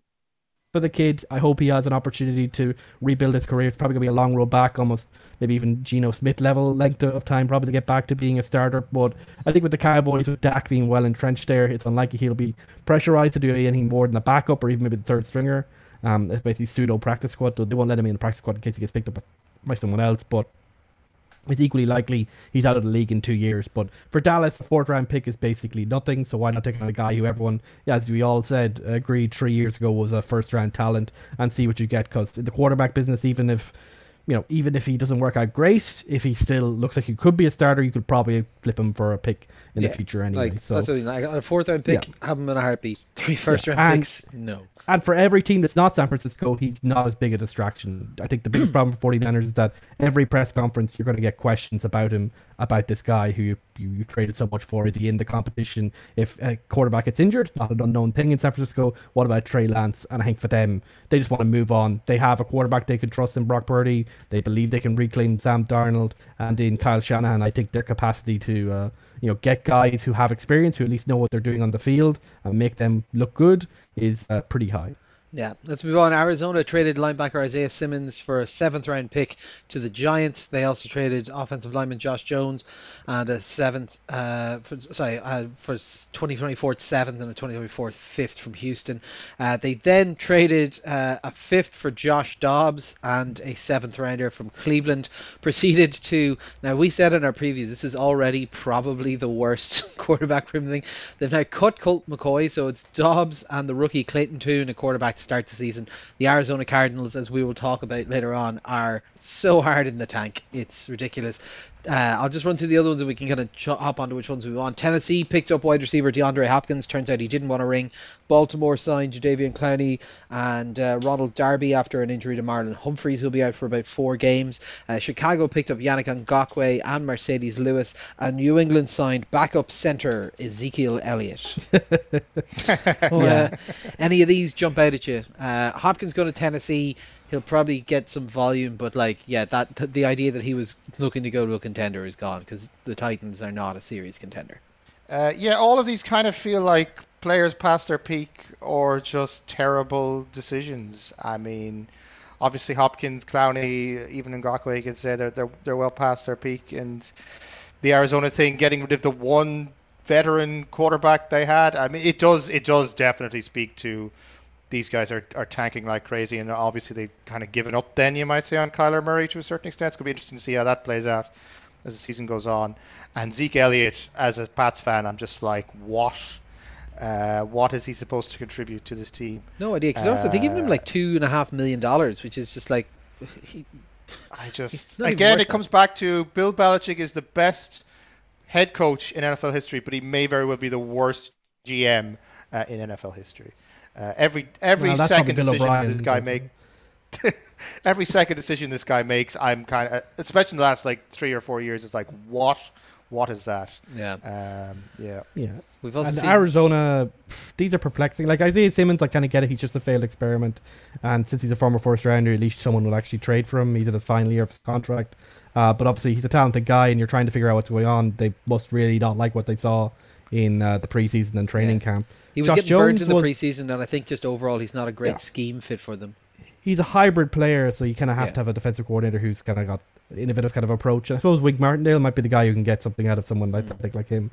for the kid. I hope he has an opportunity to rebuild his career. It's probably gonna be a long road back, almost maybe even Geno Smith level length of time probably to get back to being a starter. But I think with the Cowboys, with Dak being well entrenched there, it's unlikely he'll be pressurized to do anything more than a backup or even maybe the third stringer. It's basically pseudo practice squad. They won't let him in the practice squad in case he gets picked up by someone else, but it's equally likely he's out of the league in 2 years. But for Dallas, the fourth round pick is basically nothing, so why not take on a guy who everyone, as we all said, agreed 3 years ago was a first round talent, and see what you get? Because in the quarterback business, even if he doesn't work out great, if he still looks like he could be a starter, you could probably flip him for a pick in the future anyway. So that's what I mean. On a fourth round pick, have him in a heartbeat. 3 first round picks, no. And for every team that's not San Francisco, he's not as big a distraction. I think the biggest problem for 49ers is that every press conference you're going to get questions about him, about this guy who you traded so much for. Is he in the competition? If a quarterback gets injured, not an unknown thing in San Francisco. What about Trey Lance? And I think for them, they just want to move on. They have a quarterback they can trust in Brock Purdy. They believe they can reclaim Sam Darnold, and in Kyle Shanahan, I think their capacity to get guys who have experience, who at least know what they're doing on the field, and make them look good is pretty high. Yeah, let's move on. Arizona traded linebacker Isaiah Simmons for a 7th-round pick to the Giants. They also traded offensive lineman Josh Jones and a 2024 7th and a 2024 5th from Houston. They then traded a 5th for Josh Dobbs and a 7th-rounder from Cleveland. Proceeded to, now we said in our previews, this is already probably the worst quarterback room thing. They've now cut Colt McCoy, so it's Dobbs and the rookie Clayton Tune, a quarterback start the season. The Arizona Cardinals, as we will talk about later on, are so hard in the tank. It's ridiculous. I'll just run through the other ones and we can kind of hop onto which ones we want. Tennessee picked up wide receiver DeAndre Hopkins. Turns out he didn't want to ring. Baltimore signed Jadeveon Clowney and Ronald Darby after an injury to Marlon Humphreys, who'll be out for about 4 games. Chicago picked up Yannick Ngakoue and Mercedes Lewis, and New England signed backup center Ezekiel Elliott. Any of these jump out at you? Hopkins going to Tennessee. He'll probably get some volume, but the idea that he was looking to go to a contender is gone, because the Titans are not a serious contender. All of these kind of feel like players past their peak or just terrible decisions. I mean, obviously Hopkins, Clowney, even Ngakoue, you can say they're well past their peak. And the Arizona thing, getting rid of the one veteran quarterback they had, I mean, it does definitely speak to these guys are tanking like crazy, and obviously they've kind of given up then, you might say, on Kyler Murray to a certain extent. It's going to be interesting to see how that plays out as the season goes on. And Zeke Elliott, as a Pats fan, I'm just like, what? What is he supposed to contribute to this team? No idea. Because honestly, they're giving him like $2.5 million, which is just like... It comes back to Bill Belichick is the best head coach in NFL history, but he may very well be the worst GM in NFL history. Every second decision this guy makes, I'm kind of, especially in the last like 3 or 4 years, it's like, what is that? Yeah. We've also seen Arizona, these are perplexing. Like Isaiah Simmons, I kind of get it. He's just a failed experiment. And since he's a former first rounder, at least someone will actually trade for him. He's at the final year of his contract. But obviously he's a talented guy and you're trying to figure out what's going on. They must really not like what they saw in the preseason and training camp. He was getting burned in the preseason, and I think just overall he's not a great scheme fit for them. He's a hybrid player, so you kind of have to have a defensive coordinator who's kind of got innovative kind of approach. And I suppose Wink Martindale might be the guy who can get something out of someone like him.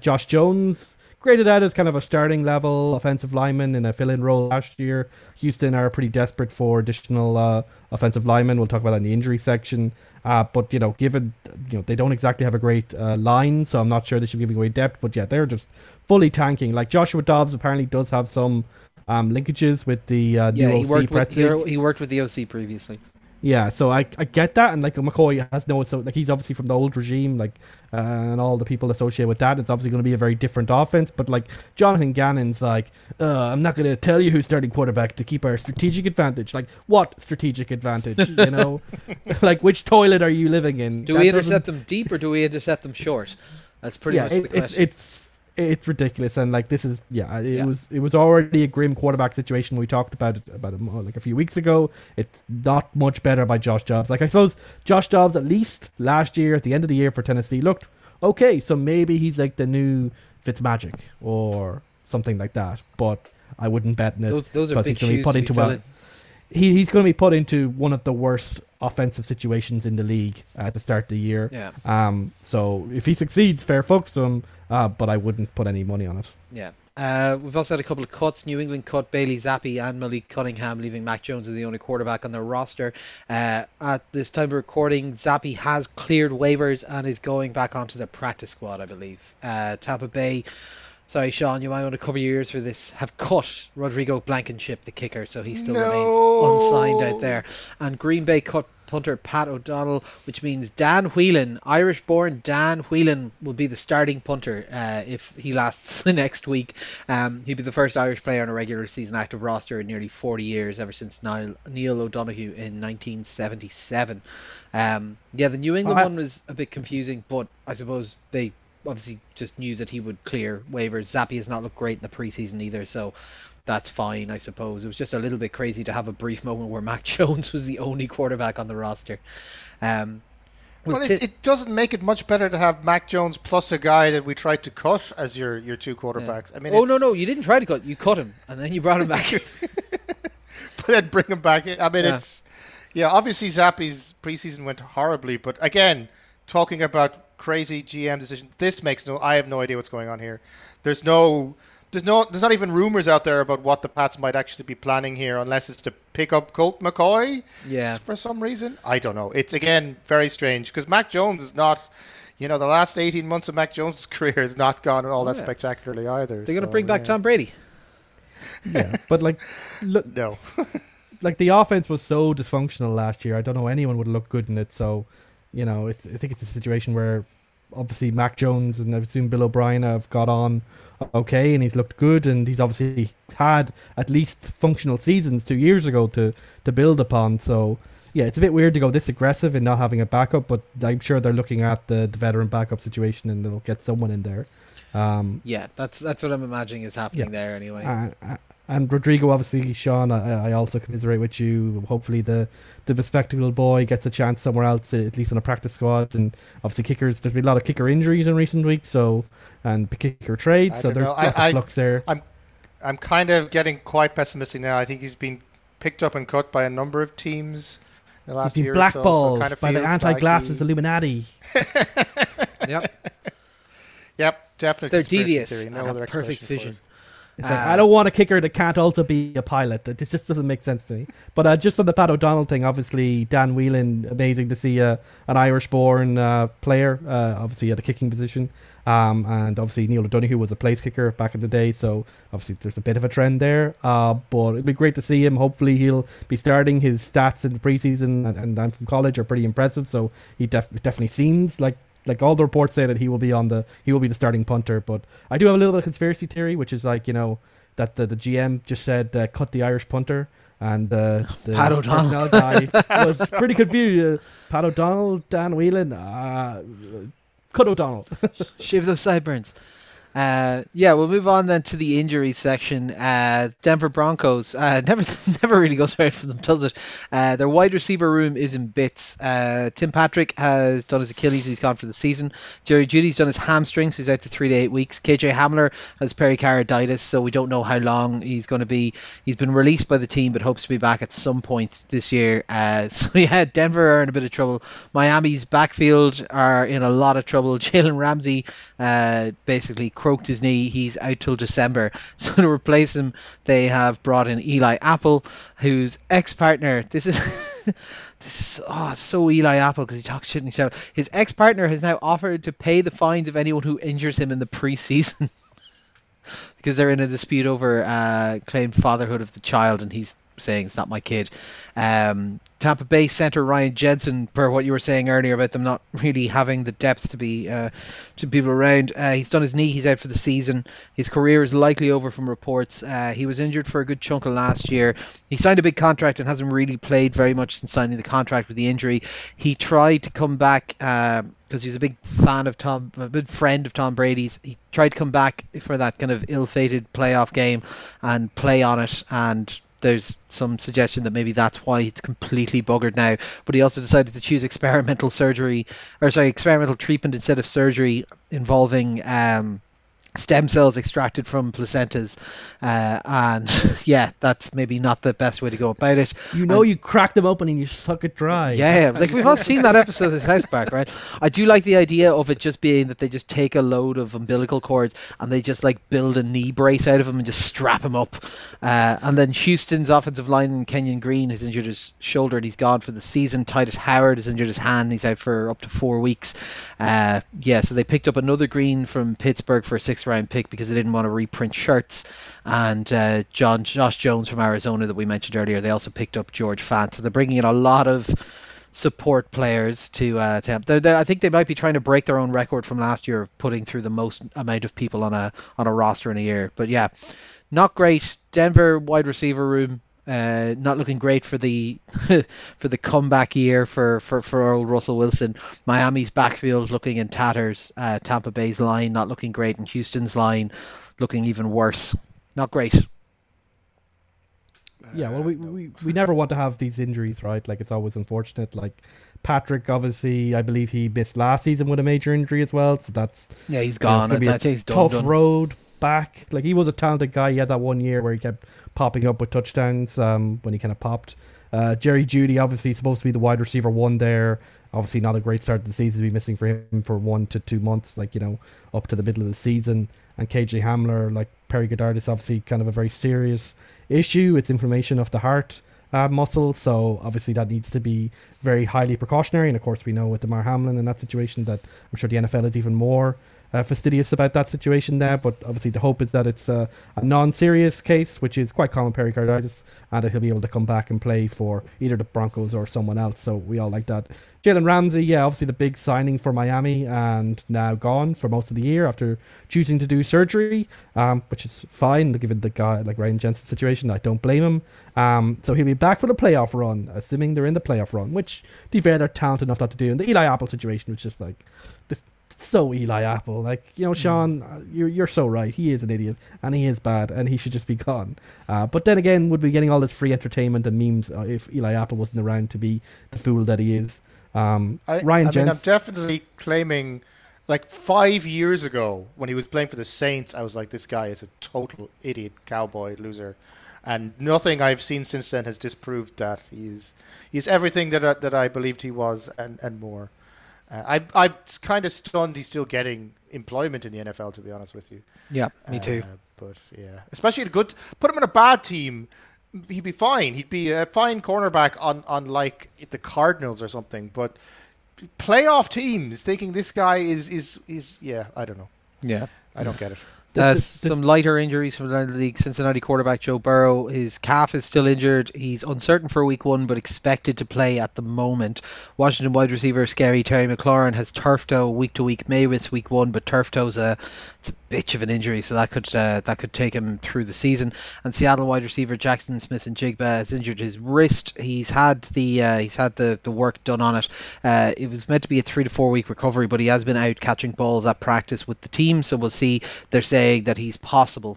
Josh Jones, graded out as kind of a starting level offensive lineman in a fill-in role last year. Houston are pretty desperate for additional offensive linemen. We'll talk about that in the injury section. But, you know, given, you know, they don't exactly have a great line, so I'm not sure they should be giving away depth. But yeah, they're just fully tanking. Like Joshua Dobbs apparently does have some linkages with the new OC. He worked with the OC previously. Yeah, so I get that, and like McCoy has no, so like he's obviously from the old regime, like and all the people associated with that. It's obviously going to be a very different offense. But like Jonathan Gannon's like, I'm not going to tell you who's starting quarterback to keep our strategic advantage. Like what strategic advantage? You know, like which toilet are you living in? Do we intercept them deep or do we intercept them short? That's pretty much the question. It's ridiculous, and like this is it was already a grim quarterback situation. We talked about it a few weeks ago. It's not much better by Josh Dobbs. Like I suppose Josh Dobbs at least last year at the end of the year for Tennessee looked okay, so maybe he's like the new Fitzmagic or something like that, but I wouldn't bet on it. Those are big shoes to be filling. He's going to be put into one of the worst offensive situations in the league at the start of the year. Yeah. So if he succeeds, fair fucks to him, but I wouldn't put any money on it. Yeah. We've also had a couple of cuts. New England cut Bailey Zappi and Malik Cunningham, leaving Mac Jones as the only quarterback on their roster. At this time of recording, Zappi has cleared waivers and is going back onto the practice squad, I believe. Tampa Bay... Sorry, Sean, you might want to cover your ears for this. Have cut Rodrigo Blankenship, the kicker, so he still remains unsigned out there. And Green Bay cut punter Pat O'Donnell, which means Dan Whelan, Irish-born Dan Whelan, will be the starting punter if he lasts the next week. He'll be the first Irish player on a regular season active roster in nearly 40 years, ever since Neil O'Donoghue in 1977. The New England one was a bit confusing, but I suppose they... obviously just knew that he would clear waivers. Zappi has not looked great in the preseason either, so that's fine, I suppose. It was just a little bit crazy to have a brief moment where Mac Jones was the only quarterback on the roster. It doesn't make it much better to have Mac Jones plus a guy that we tried to cut as your two quarterbacks. Yeah. I mean, no, you didn't try to cut. You cut him, and then you brought him back. But then bring him back. I mean, obviously Zappi's preseason went horribly, but again, talking about crazy GM decision. This makes I have no idea what's going on here. There's not even rumors out there about what the Pats might actually be planning here, unless it's to pick up Colt McCoy for some reason. I don't know. It's, again, very strange, because Mac Jones is not, the last 18 months of Mac Jones' career has not gone all that spectacularly either. They're going to bring back Tom Brady. Yeah, but like... no. Like the offense was so dysfunctional last year. I don't know anyone would look good in it, so... I think it's a situation where obviously Mac Jones and I assume Bill O'Brien have got on okay, and he's looked good, and he's obviously had at least functional seasons 2 years ago to build upon. So, yeah, it's a bit weird to go this aggressive and not having a backup, but I'm sure they're looking at the veteran backup situation and they'll get someone in there. That's what I'm imagining is happening there anyway. And Rodrigo, obviously, Sean, I also commiserate with you. Hopefully the bespectacled boy gets a chance somewhere else, at least on a practice squad. And obviously kickers, there's been a lot of kicker injuries in recent weeks, so, and kicker trades, so there's lots of flux there. I'm kind of getting quite pessimistic now. I think he's been picked up and cut by a number of teams in the last year. He's been blackballed so kind of by the anti-glasses Illuminati. Yep, definitely. They're devious. No other perfect vision. It's like, I don't want a kicker that can't also be a pilot. It just doesn't make sense to me. But just on the Pat O'Donnell thing, obviously Dan Whelan, amazing to see an Irish-born player, obviously at the kicking position. And obviously Neil O'Donoghue was a place kicker back in the day, so obviously there's a bit of a trend there. But it'd be great to see him. Hopefully he'll be starting. His stats in the preseason and I'm from college are pretty impressive, so he definitely seems like. Like all the reports say that he will be the starting punter, but I do have a little bit of conspiracy theory, which is like, you know, that the GM just said cut the Irish punter, and the Pat O'Donnell guy was pretty confused. Pat O'Donnell, Dan Whelan, cut O'Donnell, shave those sideburns. We'll move on then to the injury section. Denver Broncos never really goes right for them, does it? Their wide receiver room is in bits. Tim Patrick has done his Achilles, he's gone for the season. Jerry Judy's done his hamstring, so he's out to 3 to 8 weeks. KJ Hamler has pericarditis, so we don't know how long he's going to be. He's been released by the team but hopes to be back at some point this year. Denver are in a bit of trouble. Miami's backfield are in a lot of trouble. Jalen Ramsey basically croaked his knee, he's out till December, so to replace him they have brought in Eli Apple, whose ex-partner, so Eli Apple, because he talks shit and he's out. His ex-partner has now offered to pay the fines of anyone who injures him in the preseason because they're in a dispute over claimed fatherhood of the child, and he's saying it's not my kid. Tampa Bay center Ryan Jensen, per what you were saying earlier about them not really having the depth to be to people around, he's done his knee, he's out for the season. His career is likely over from reports. He was injured for a good chunk of last year. He signed a big contract and hasn't really played very much since signing the contract with the injury. He tried to come back because he was a big friend of Tom Brady's. He tried to come back for that kind of ill-fated playoff game and play on it, and there's some suggestion that maybe that's why he's completely buggered now. But he also decided to choose experimental treatment instead of surgery, involving stem cells extracted from placentas, that's maybe not the best way to go about it. You crack them open and you suck it dry. We've all seen that episode of South Park, right? I do like the idea of it just being that they just take a load of umbilical cords and they just like build a knee brace out of them and just strap them up. And then Houston's offensive lineman Kenyon Green has injured his shoulder and he's gone for the season. Titus Howard has injured his hand and he's out for up to 4 weeks. So they picked up another Green from Pittsburgh for a 6th round pick because they didn't want to reprint shirts, and Josh Jones from Arizona that we mentioned earlier. They also picked up George Fant, so they're bringing in a lot of support players to help. I think they might be trying to break their own record from last year of putting through the most amount of people on a roster in a year. But yeah, not great. Denver wide receiver room not looking great for the for the comeback year for old Russell Wilson. Miami's backfield looking in tatters. Tampa Bay's line not looking great, and Houston's line looking even worse. Not great. We never want to have these injuries, right? Like, it's always unfortunate. Like Patrick, obviously, I believe he missed last season with a major injury as well. So that's he's gone. It's a tough road back. Like, he was a talented guy. He had that 1 year where he kept popping up with touchdowns when he kind of popped. Jerry Judy, obviously, supposed to be the wide receiver one there. Obviously, not a great start to the season. We'll be missing for him for 1 to 2 months, like, you know, up to the middle of the season. And KJ Hamler, like pericarditis, obviously kind of a very serious issue. It's inflammation of the heart muscle. So obviously that needs to be very highly precautionary. And of course, we know with Damar Hamlin in that situation that I'm sure the NFL is even more fastidious about that situation there. But obviously the hope is that it's a non-serious case, which is quite common pericarditis, and that he'll be able to come back and play for either the Broncos or someone else. So we all like that. Jalen Ramsey, obviously the big signing for Miami, and now gone for most of the year after choosing to do surgery, which is fine given the guy like Ryan Jensen's situation. I don't blame him. So he'll be back for the playoff run, assuming they're in the playoff run, which to be fair, they're talented enough not to do. And the Eli Apple situation was just like this. so Eli Apple. Like, you know, Sean, you're so right. He is an idiot and he is bad and he should just be gone. But then again, would be getting all this free entertainment and memes if Eli Apple wasn't around to be the fool that he is. Ryan Jensen. I'm definitely claiming, like, 5 years ago when he was playing for the Saints, I was like, this guy is a total idiot, cowboy, loser. And nothing I've seen since then has disproved that. He's everything that I believed he was and more. I'm kind of stunned he's still getting employment in the NFL, to be honest with you. Yeah, me too. But yeah, especially put him in a bad team, he'd be fine. He'd be a fine cornerback on like the Cardinals or something. But playoff teams thinking this guy is yeah, I don't know. Yeah, I don't get it. Some lighter injuries from the league. Cincinnati quarterback Joe Burrow, his calf is still injured. He's uncertain for week one, but expected to play at the moment. Washington wide receiver Scary Terry McLaurin has turf toe week to week. May with week one, but turf toe's a bitch of an injury, so that could take him through the season. And Seattle wide receiver Jackson Smith-Njigba has injured his wrist. He's had the work done on it. It was meant to be a 3 to 4 week recovery, but he has been out catching balls at practice with the team, so we'll see. They're saying that he's possible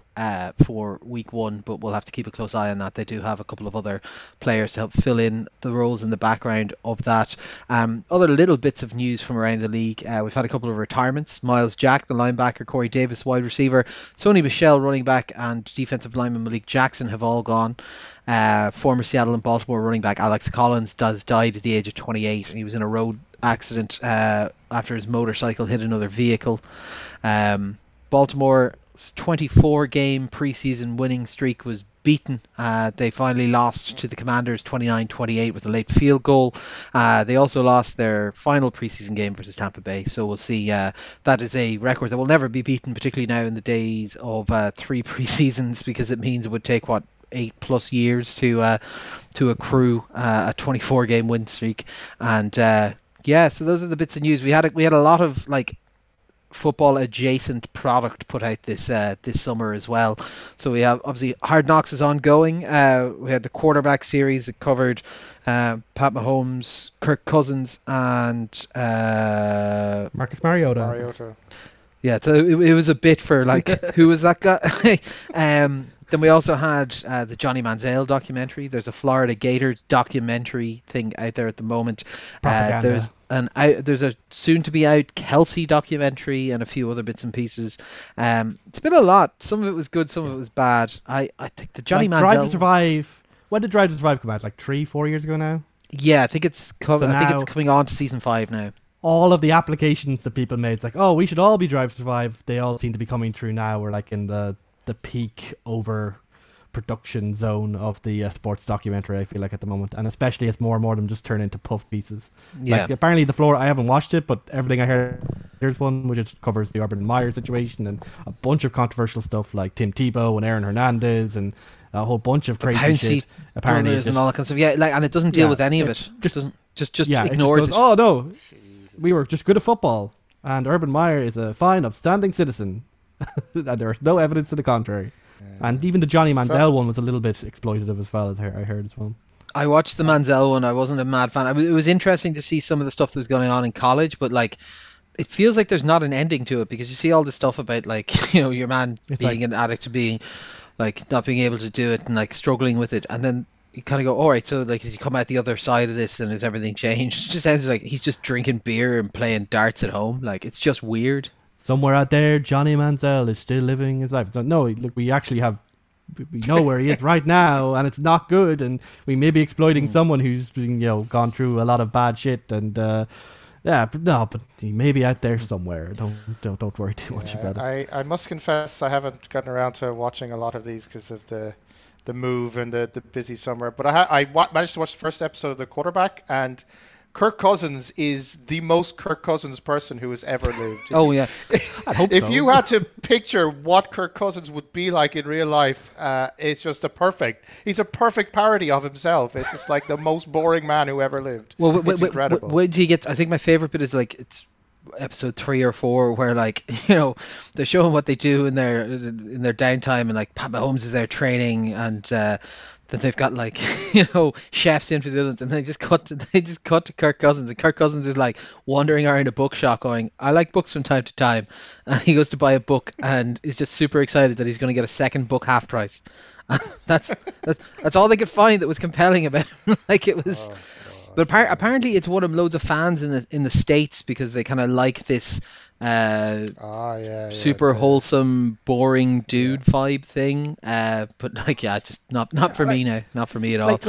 for week one, but we'll have to keep a close eye on that. They do have a couple of other players to help fill in the roles in the background of that. Other little bits of news from around the league. We've had a couple of retirements. Miles Jack, the linebacker, Corey Davis, wide receiver, Sony Michel, running back, and defensive lineman Malik Jackson have all gone. Former Seattle and Baltimore running back Alex Collins does died at the age of 28, and he was in a road accident after his motorcycle hit another vehicle. Baltimore's 24-game preseason winning streak was beaten. They finally lost to the Commanders 29-28 with a late field goal. They also lost their final preseason game versus Tampa Bay, so we'll see. That is a record that will never be beaten, particularly now in the days of three preseasons, because it means it would take, 8-plus years to accrue a 24-game win streak. And, so those are the bits of news. We had a lot of, football adjacent product put out this summer as well. So we have, obviously, Hard Knocks is ongoing. We had the quarterback series that covered Pat Mahomes, Kirk Cousins, and Marcus Mariota. Yeah, so it was a bit for who was that guy? Then we also had the Johnny Manziel documentary. There's a Florida Gators documentary thing out there at the moment. There's a soon-to-be-out Kelsey documentary and a few other bits and pieces. It's been a lot. Some of it was good, some of it was bad. I think the Johnny Manziel... Drive to Survive... When did Drive to Survive come out? 3-4 years ago now? Yeah, I think it's coming on to Season 5 now. All of the applications that people made, it's we should all be Drive to Survive. They all seem to be coming through now. We're in the peak over production zone of the sports documentary, I feel like, at the moment, and especially as more and more of them just turn into puff pieces. Yeah. Apparently the floor, I haven't watched it, but everything I heard, there's one which it covers the Urban Meyer situation and a bunch of controversial stuff like Tim Tebow and Aaron Hernandez and a whole bunch of crazy shit. Apparently, and all that kind of stuff. Yeah, and it doesn't deal with any of it. It just ignores it. Oh no, we were just good at football, and Urban Meyer is a fine, upstanding citizen. And there's no evidence to the contrary. And even the Johnny Manziel one was a little bit exploitative as well, as I heard as well. I watched the Manziel one. I wasn't a mad fan. It was interesting to see some of the stuff that was going on in college, but it feels like there's not an ending to it, because you see all this stuff about your man being an addict, being not being able to do it and struggling with it, and then you kind of go, all right, so has he come out the other side of this and has everything changed? It just sounds like he's just drinking beer and playing darts at home. It's just weird. Somewhere out there, Johnny Manziel is still living his life. So, no, look, we know where he is right now, and it's not good, and we may be exploiting someone who's been, gone through a lot of bad shit, and but he may be out there somewhere. Don't worry too much about it. I must confess, I haven't gotten around to watching a lot of these because of the move and the busy summer, but I managed to watch the first episode of The Quarterback, and Kirk Cousins is the most Kirk Cousins person who has ever lived. Oh, yeah. I hope so. If you had to picture what Kirk Cousins would be like in real life, it's just he's a perfect parody of himself. It's just the most boring man who ever lived. Well, it's incredible. Where do you get? I think my favorite bit is it's episode 3 or 4 where they're showing what they do in their downtime, and Pat Mahomes is there training, and that they've got, like, you know, chefs in for the others, and they just cut to Kirk Cousins, and Kirk Cousins is like wandering around a bookshop going, I like books from time to time, and he goes to buy a book and is just super excited that he's going to get a second book half price. That's all they could find that was compelling about him. Like, it was. But apparently it's won him loads of fans in the States, because they kind of like this super wholesome, boring dude vibe thing. Just not for me now. Not for me at all.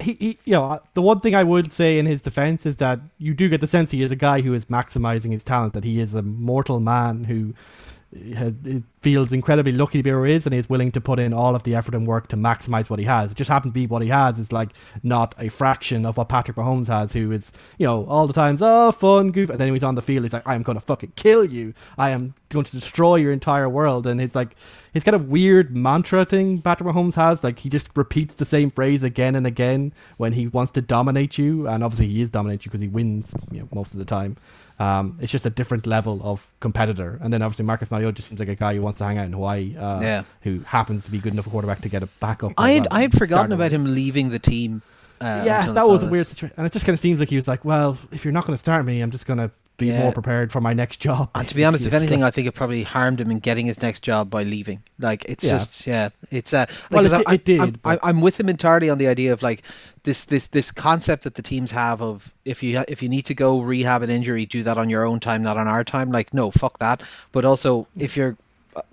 He, you know, the one thing I would say in his defense is that you do get the sense he is a guy who is maximizing his talent, that he is a mortal man who feels incredibly lucky to be where he is, and is willing to put in all of the effort and work to maximize what he has. It just happened to be what he has is like not a fraction of what Patrick Mahomes has, who is, you know, all the times, oh, fun, goof, and then he's on the field, he's like, I'm going to fucking kill you, I am going to destroy your entire world. And it's like his kind of weird mantra thing Patrick Mahomes has, like he just repeats the same phrase again and again when he wants to dominate you, and obviously he is dominate you because he wins, you know, most of the time. It's just a different level of competitor. And then obviously Marcus Mariota just seems like a guy who wants to hang out in Hawaii, who happens to be good enough a quarterback to get a backup. I had forgotten about him leaving the team. That was a weird situation. And it just kind of seems like he was like, well, if you're not going to start me, I'm just going to be more prepared for my next job. And to be honest, if anything, I think it probably harmed him in getting his next job by leaving. Like, it's just, it's it did. I'm with him entirely on the idea of like this concept that the teams have of if you need to go rehab an injury, do that on your own time, not on our time. Like, no, fuck that. But also, if you're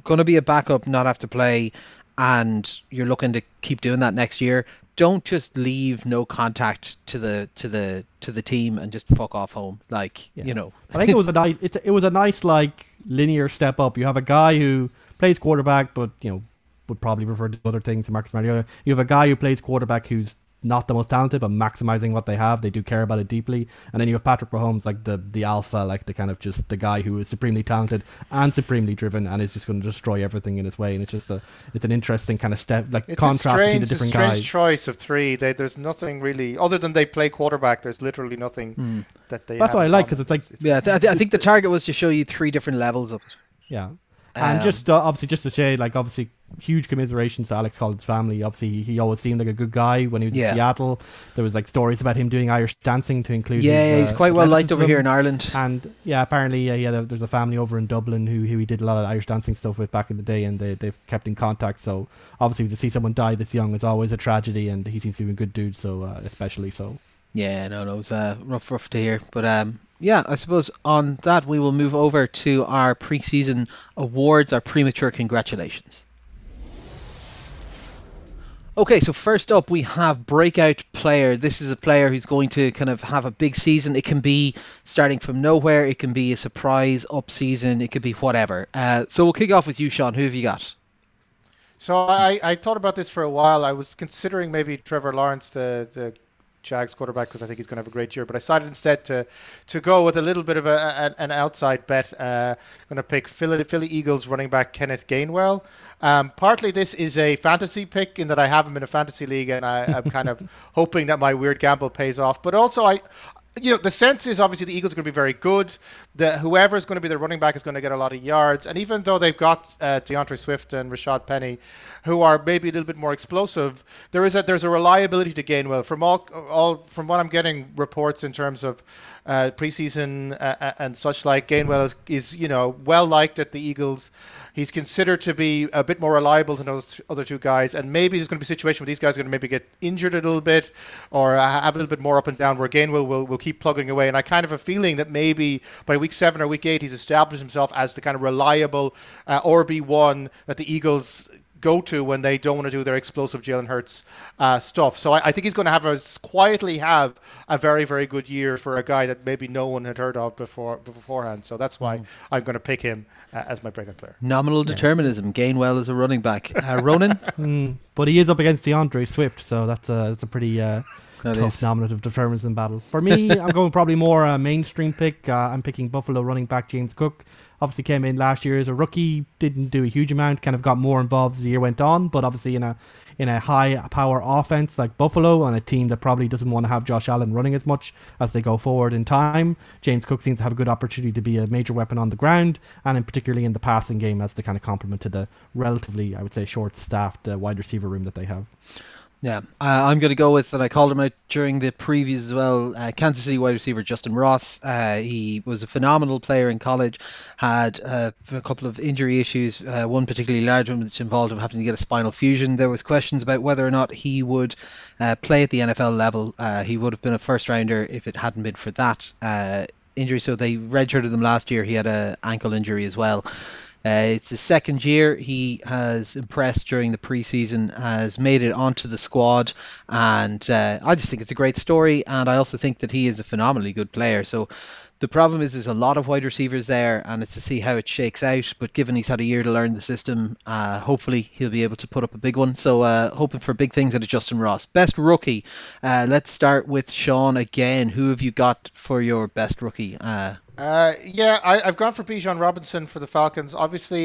going to be a backup, not have to play, and you're looking to keep doing that next year, don't just leave no contact to the team and just fuck off home. Like, you know, I think it was a nice like linear step up. You have a guy who plays quarterback, but you know would probably prefer to do other things. Marcus Mariota. You have a guy who plays quarterback who's not the most talented, but maximizing what they have. They do care about it deeply. And then you have Patrick Mahomes, like the alpha, like the kind of just the guy who is supremely talented and supremely driven and is just going to destroy everything in his way. And it's just it's an interesting kind of step, like it's contrast between the different guys. It's a strange choice of three. There's nothing really, other than they play quarterback, there's literally nothing that they That's what I like, because it's like... I think the target was to show you three different levels of it. Yeah. And just to say, like, obviously, huge commiserations to Alex Collins' family. Obviously, he always seemed like a good guy when he was in Seattle. There was, like, stories about him doing Irish dancing to include his, he's quite well liked over here in Ireland. And, apparently, there's a family over in Dublin who he did a lot of Irish dancing stuff with back in the day, and they've kept in contact. So, obviously, to see someone die this young is always a tragedy, and he seems to be a good dude, so especially so. Yeah, no, it was rough to hear, but... I suppose on that we will move over to our pre-season awards, our premature congratulations. Okay, so first up we have breakout player. This is a player who's going to kind of have a big season. It can be starting from nowhere. It can be a surprise up season. It could be whatever. So we'll kick off with you, Sean. Who have you got? So I thought about this for a while. I was considering maybe Trevor Lawrence, the Jags quarterback, because I think he's going to have a great year, but I decided instead to go with a little bit of an outside bet. I'm going to pick Philly Eagles running back Kenneth Gainwell. Partly this is a fantasy pick in that I have him in a fantasy league, and I'm kind of hoping that my weird gamble pays off. But also the sense is obviously the Eagles are going to be very good. Whoever's going to be their running back is going to get a lot of yards. And even though they've got DeAndre Swift and Rashad Penny, who are maybe a little bit more explosive, there's a reliability to Gainwell. From what I'm getting reports in terms of preseason and such like, Gainwell is well liked at the Eagles. He's considered to be a bit more reliable than those other two guys, and maybe there's going to be a situation where these guys are going to maybe get injured a little bit or have a little bit more up and down, where Gainwell will keep plugging away. And I kind of have a feeling that maybe by week 7 or week 8 he's established himself as the kind of reliable RB1 that the Eagles go to when they don't want to do their explosive Jalen Hurts stuff. So I think he's going to quietly have a very, very good year for a guy that maybe no one had heard of beforehand. So that's why I'm going to pick him as my breakout player. Nominal determinism. Gainwell as a running back. Ronan? But he is up against DeAndre Swift, so that's a pretty... tough nominative determinism battle. For me, I'm going probably more mainstream pick. I'm picking Buffalo running back James Cook. Obviously came in last year as a rookie, didn't do a huge amount, kind of got more involved as the year went on, but obviously in a high power offense like Buffalo, on a team that probably doesn't want to have Josh Allen running as much as they go forward in time, James Cook seems to have a good opportunity to be a major weapon on the ground, and in particularly in the passing game as the kind of complement to the relatively, I would say, short-staffed wide receiver room that they have. Yeah, I'm going to go with that. I called him out during the previews as well. Kansas City wide receiver Justin Ross. He was a phenomenal player in college, had a couple of injury issues, one particularly large one which involved him having to get a spinal fusion. There was questions about whether or not he would play at the NFL level. He would have been a first rounder if it hadn't been for that injury. So they redshirted him last year. He had an ankle injury as well. It's his second year. He has impressed during the preseason, has made it onto the squad, and I just think it's a great story, and I also think that he is a phenomenally good player. So the problem is there's a lot of wide receivers there, and it's to see how it shakes out, but given he's had a year to learn the system, hopefully he'll be able to put up a big one. So hoping for big things out of Justin Ross. Best rookie. Let's start with Sean again. Who have you got for your best rookie? I've gone for Bijan Robinson for the Falcons. Obviously,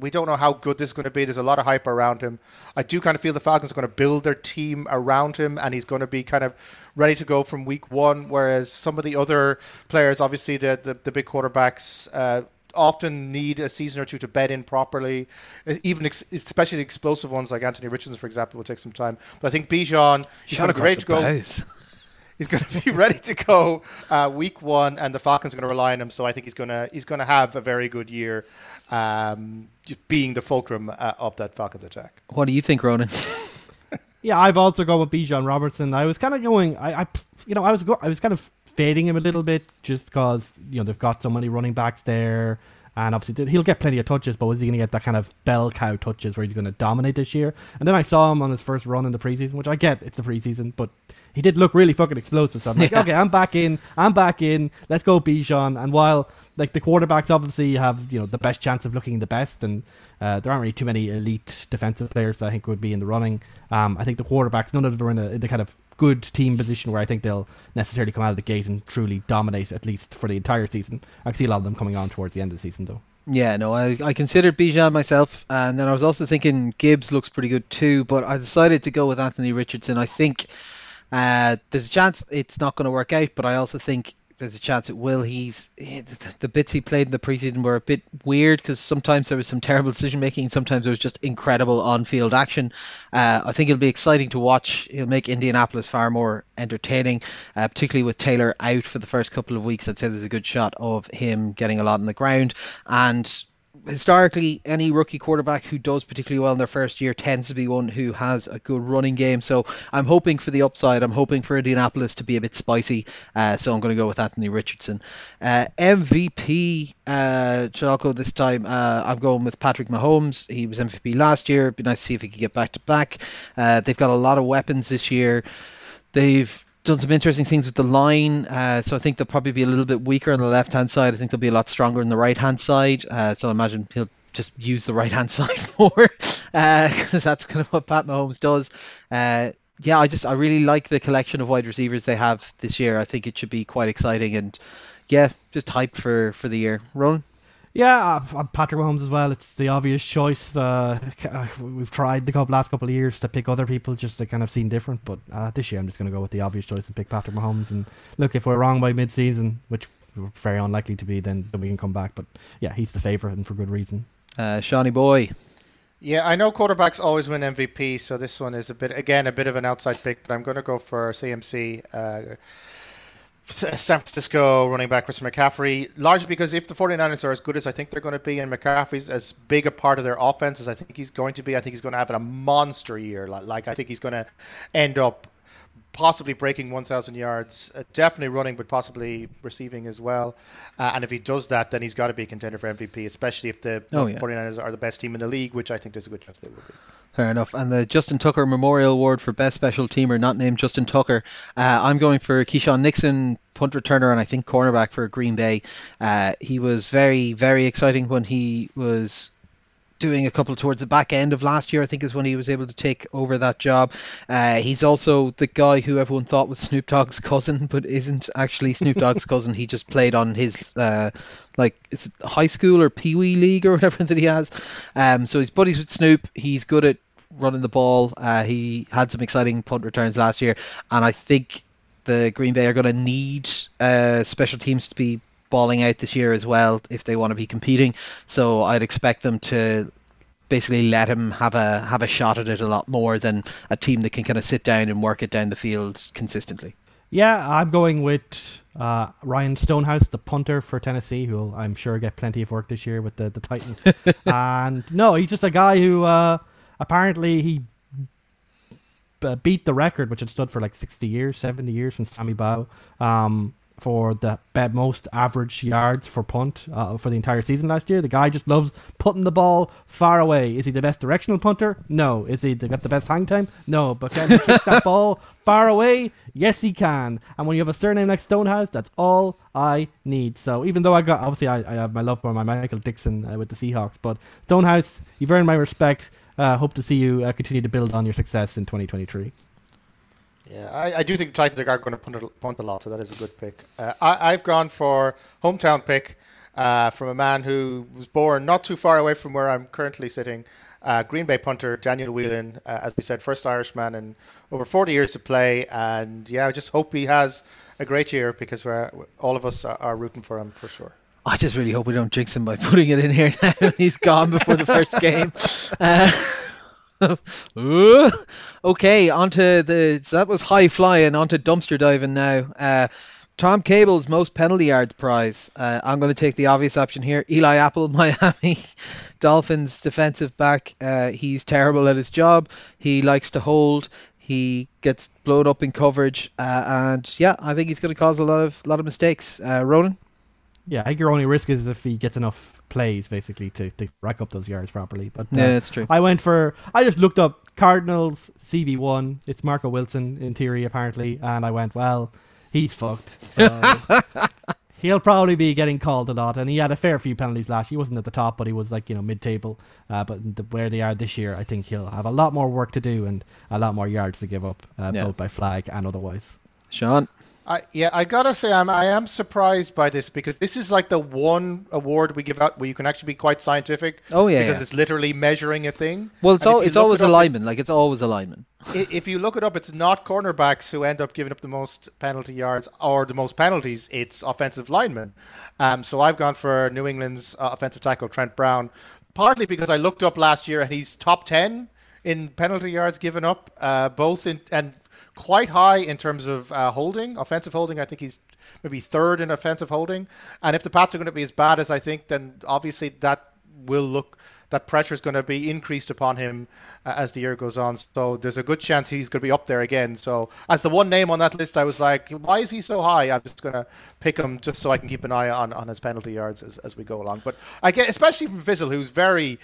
we don't know how good this is going to be. There's a lot of hype around him. I do kind of feel the Falcons are going to build their team around him, and he's going to be kind of ready to go from week one, whereas some of the other players, obviously the big quarterbacks, often need a season or two to bed in properly, especially the explosive ones like Anthony Richardson, for example, will take some time. But I think Bijan, he's going to be ready to go. He's going to be ready to go week one, and the Falcons are going to rely on him. So I think he's going to have a very good year, being the fulcrum of that Falcons attack. What do you think, Ronan? Yeah, I've also gone with Bijan Robinson. I was kind of going, I was kind of fading him a little bit just because they've got so many running backs there, and obviously he'll get plenty of touches. But is he going to get that kind of bell cow touches where he's going to dominate this year? And then I saw him on his first run in the preseason, which I get it's the preseason, but he did look really fucking explosive. So I'm like, okay, I'm back in. Let's go Bijan. And while like the quarterbacks obviously have the best chance of looking the best, and there aren't really too many elite defensive players that I think would be in the running. I think the quarterbacks, none of them are in the kind of good team position where I think they'll necessarily come out of the gate and truly dominate, at least for the entire season. I can see a lot of them coming on towards the end of the season, though. Yeah, no, I considered Bijan myself, and then I was also thinking Gibbs looks pretty good too, but I decided to go with Anthony Richardson. I think there's a chance it's not going to work out, but I also think there's a chance it will. The bits he played in the preseason were a bit weird because sometimes there was some terrible decision making, sometimes there was just incredible on-field action. I think it'll be exciting to watch. He'll make Indianapolis far more entertaining, particularly with Taylor out for the first couple of weeks. I'd say there's a good shot of him getting a lot on the ground, and historically, any rookie quarterback who does particularly well in their first year tends to be one who has a good running game. So I'm hoping for the upside. I'm hoping for Indianapolis to be a bit spicy. So I'm going to go with Anthony Richardson. MVP, Chalco this time. I'm going with Patrick Mahomes. He was MVP last year. It'd be nice to see if he could get back to back. They've got a lot of weapons this year. They've done some interesting things with the line, so I think they'll probably be a little bit weaker on the left hand side. I think they'll be a lot stronger on the right hand side, so I imagine he'll just use the right hand side more, because that's kind of what Pat Mahomes does. I really like the collection of wide receivers they have this year. I think it should be quite exciting, and just hyped for the year. Ronan? Yeah, Patrick Mahomes as well. It's the obvious choice. We've tried the last couple of years to pick other people just to kind of seem different, but this year I'm just going to go with the obvious choice and pick Patrick Mahomes. And look, if we're wrong by mid-season, which we're very unlikely to be, then we can come back. But yeah, he's the favourite, and for good reason. Shawnee boy. Yeah, I know quarterbacks always win MVP, so this one is a bit of an outside pick, but I'm going to go for CMC. San Francisco running back Christian McCaffrey, largely because if the 49ers are as good as I think they're going to be, and McCaffrey's as big a part of their offense as I think he's going to be, I think he's going to have a monster year. Like I think he's going to end up possibly breaking 1,000 yards, definitely running, but possibly receiving as well. And if he does that, then he's got to be a contender for MVP, especially if the 49ers are the best team in the league, which I think there's a good chance they will be. Fair enough. And the Justin Tucker Memorial Award for Best Special Teamer, not named Justin Tucker. I'm going for Keyshawn Nixon, punt returner and I think cornerback for Green Bay. He was very, very exciting when he was doing a couple towards the back end of last year, I think, is when he was able to take over that job. He's also the guy who everyone thought was Snoop Dogg's cousin, but isn't actually Snoop Dogg's cousin. He just played on his it's high school or Pee Wee League or whatever that he has. So he's buddies with Snoop. He's good at running the ball. He had some exciting punt returns last year, and I think the Green Bay are going to need special teams to be balling out this year as well if they want to be competing. So I'd expect them to basically let him have a shot at it a lot more than a team that can kind of sit down and work it down the field consistently. Yeah, I'm going with Ryan Stonehouse, the punter for Tennessee, who will, I'm sure, get plenty of work this year with the Titans. And no, he's just a guy who apparently he beat the record, which had stood for like 60 years, 70 years from Sammy Baugh, for the most average yards for punt for the entire season last year. The guy just loves putting the ball far away. Is he the best directional punter? No. Is he got the best hang time? No. But can he kick that ball far away? Yes, he can. And when you have a surname like Stonehouse, that's all I need. So even though I got, obviously, I have my love for my Michael Dixon with the Seahawks, but Stonehouse, you've earned my respect. Hope to see you continue to build on your success in 2023. Yeah, I do think Titans are going to punt a lot, so that is a good pick. I've gone for hometown pick from a man who was born not too far away from where I'm currently sitting, Green Bay punter Daniel Whelan, as we said, first Irishman in over 40 years to play. And yeah, I just hope he has a great year because all of us are rooting for him for sure. I just really hope we don't jinx him by putting it in here now and he's gone before the first game. Okay, so that was high flying, onto dumpster diving now. Tom Cable's most penalty yards prize. I'm going to take the obvious option here. Eli Apple, Miami Dolphins defensive back. He's terrible at his job. He likes to hold. He gets blown up in coverage. And yeah, I think he's going to cause a lot of mistakes. Ronan? Yeah, I think your only risk is if he gets enough plays, basically, to rack up those yards properly. But yeah, that's true. I just looked up Cardinals CB1. It's Marco Wilson, in theory, apparently. And I went, well, he's fucked. So he'll probably be getting called a lot. And he had a fair few penalties last year. He wasn't at the top, but he was, like, mid-table. But where they are this year, I think he'll have a lot more work to do and a lot more yards to give up, both by flag and otherwise. Sean? I gotta say I am surprised by this because this is like the one award we give out where you can actually be quite scientific. Oh yeah, because it's literally measuring a thing. Well, it's always alignment. Like it's always alignment. If you look it up, it's not cornerbacks who end up giving up the most penalty yards or the most penalties. It's offensive linemen. So I've gone for New England's offensive tackle Trent Brown, partly because I looked up last year and he's top 10 in penalty yards given up, quite high in terms of holding, offensive holding. I think he's maybe third in offensive holding. And if the Pats are going to be as bad as I think, then obviously that pressure is going to be increased upon him as the year goes on. So there's a good chance he's going to be up there again. So as the one name on that list, I was like, why is he so high? I'm just going to pick him just so I can keep an eye on his penalty yards as we go along. But I get, especially from Fizzle, who's very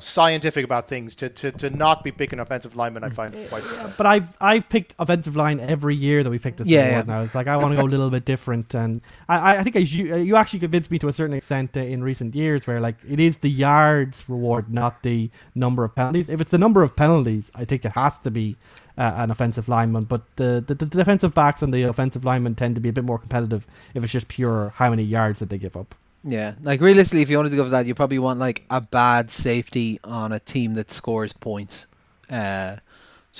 scientific about things, to not be picking offensive linemen, I find it quite surprising. But I've picked offensive line every year that we picked this award now. It's like I want to go a little bit different, and I think you actually convinced me to a certain extent in recent years where like it is the yards reward, not the number of penalties. If it's the number of penalties, I think it has to be an offensive lineman, but the defensive backs and the offensive linemen tend to be a bit more competitive if it's just pure how many yards that they give up. Yeah, like realistically, if you wanted to go for that, you probably want like a bad safety on a team that scores points. So